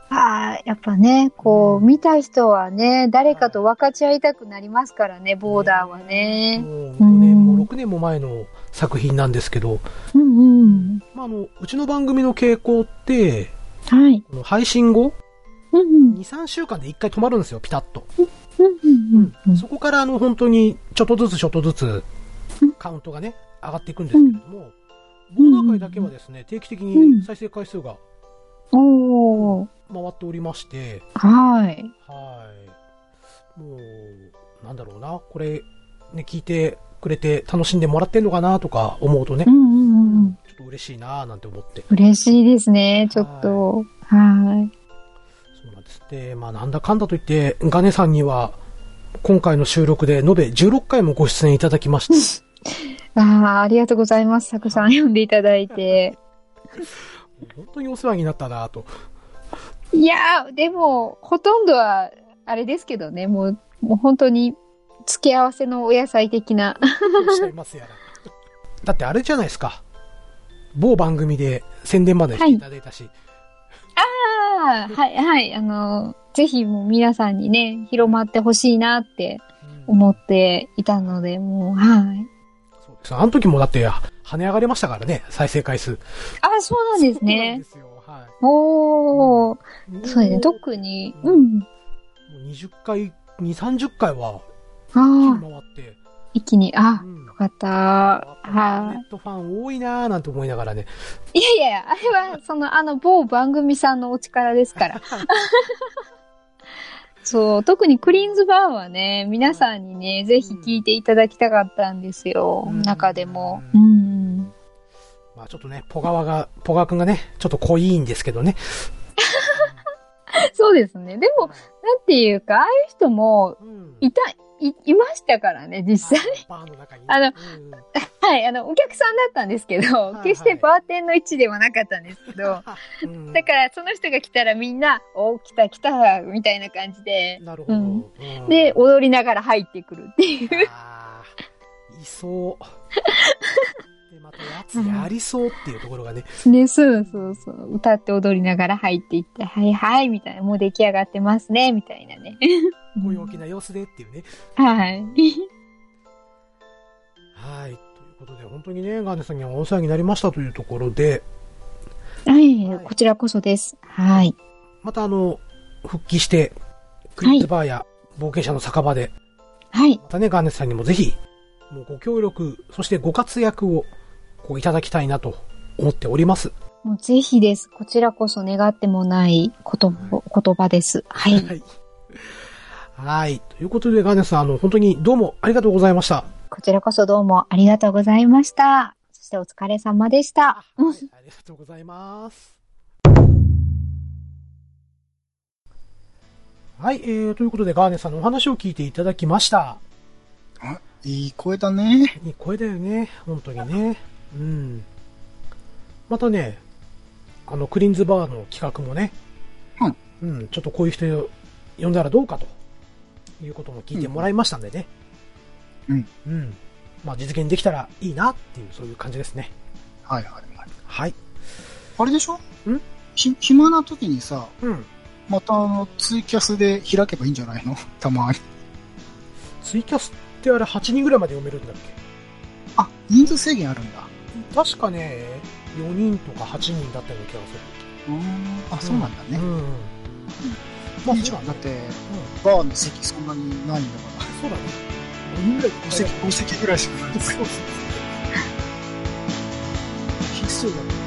ああ、やっぱね、こう、うん、見た人はね、誰かと分かち合いたくなりますからね、ボーダーはね。ね、もうごねんもろくねんも前の作品なんですけど、うんうん、まあ、あのうちの番組の傾向って、はい、この配信後、うんうん、にさんしゅうかんでいっかい止まるんですよ、ピタッと。うんうん、そこからあの本当にちょっとずつちょっとずつカウントがね、上がっていくんですけれども、うん、ボーダー界だけはですね、定期的に再生回数が回っておりまして、うん、はいはい、もうなんだろうな、これね、聞いてくれて楽しんでもらってんのかなとか思うとね、うんうんうん、ちょっと嬉しいなーなんて思って。嬉しいですね、ちょっと、はい。はで、まあ、なんだかんだと言ってガネさんには今回の収録で延べじゅうろっかいもご出演いただきました。あ, ありがとうございます。たくさん呼んでいただいて本当にお世話になったなといやー、でも、ほとんどは、あれですけどね、もう、もう本当に、付け合わせのお野菜的な。おっしゃいますやら。だってあれじゃないですか。某番組で宣伝までしていただいたし。はい、ああ、はい、はい。あの、ぜひもう皆さんにね、広まってほしいなって思っていたので、うん、もう、はい。そうです。あの時もだって、跳ね上がりましたからね、再生回数。ああ、そうなんですね。そうなんですよ。はい、おー、うん、そうですね、特に、うん。もうにじゅっかい、にじゅう、さんじゅっかいは、回って。一気に、あ、うん、よかった。はい。ネットファン多いなーなんて思いながらね。いやいや、あれは、その、あの、某番組さんのお力ですから。そう、特にクリーンズバーはね、皆さんにね、うん、ぜひ聞いていただきたかったんですよ。うん、中でも。うんうん、まあちょっとね、ポガワが、ポガくんがね、ちょっと濃いんですけどね。そうですね。でも、なんていうか、ああいう人も、いた、い、いましたからね、実際。バーの中に。あの、うん、はい、あの、お客さんだったんですけど、はいはい、決してバーテンの位置ではなかったんですけど、うん、だから、その人が来たらみんな、お、来た来た、みたいな感じで。なるほど。うんうん、で、踊りながら入ってくるっていう。ああ、いそう。またやつやりそうっていうところがね。ね、そうそうそう。歌って踊りながら入っていって、はいはい、みたいな。もう出来上がってますね、みたいなね。ご陽気な様子でっていうね。はい。はい。ということで、本当にね、ガーネさんにはお世話になりましたというところで。はい、はい、こちらこそです。はい。またあの、復帰して、クリッツバーや冒険者の酒場で、はい。またね、ガーネさんにもぜひ、もうご協力、そしてご活躍を、いただきたいなと思っております。もうぜひです。こちらこそ願ってもない言葉、はい、言葉です。はい。はい。はい。ということで、ガーネさん、あの、本当にどうもありがとうございました。こちらこそどうもありがとうございました。そしてお疲れ様でした。はい、ありがとうございます。はい、えー。ということで、ガーネさんのお話を聞いていただきました。あ、いい声だね。いい声だよね。本当にね。うん、またね、あのクリーンズバーの企画もね、うんうん、ちょっとこういう人を呼んだらどうかということも聞いてもらいましたんでね、うんうん、まあ実現できたらいいなっていうそういう感じですね。はいはいはい。はい、あれでしょ？ん？ひ暇な時にさ、うん、またあのツイキャスで開けばいいんじゃないの？たまに。ツイキャスってあれはちにんぐらいまで読めるんだっけ？あ、人数制限あるんだ。確かね、よにんとかはちにんだったような気がする。うーん、あ、そうなんだね。うん。うん、まあ、いいじゃん。だって、うん、バーの席そんなにないんだから。そうだね。ごにんぐらいご席、ご席ぐらいしかないです。そうそうそう。必須だね。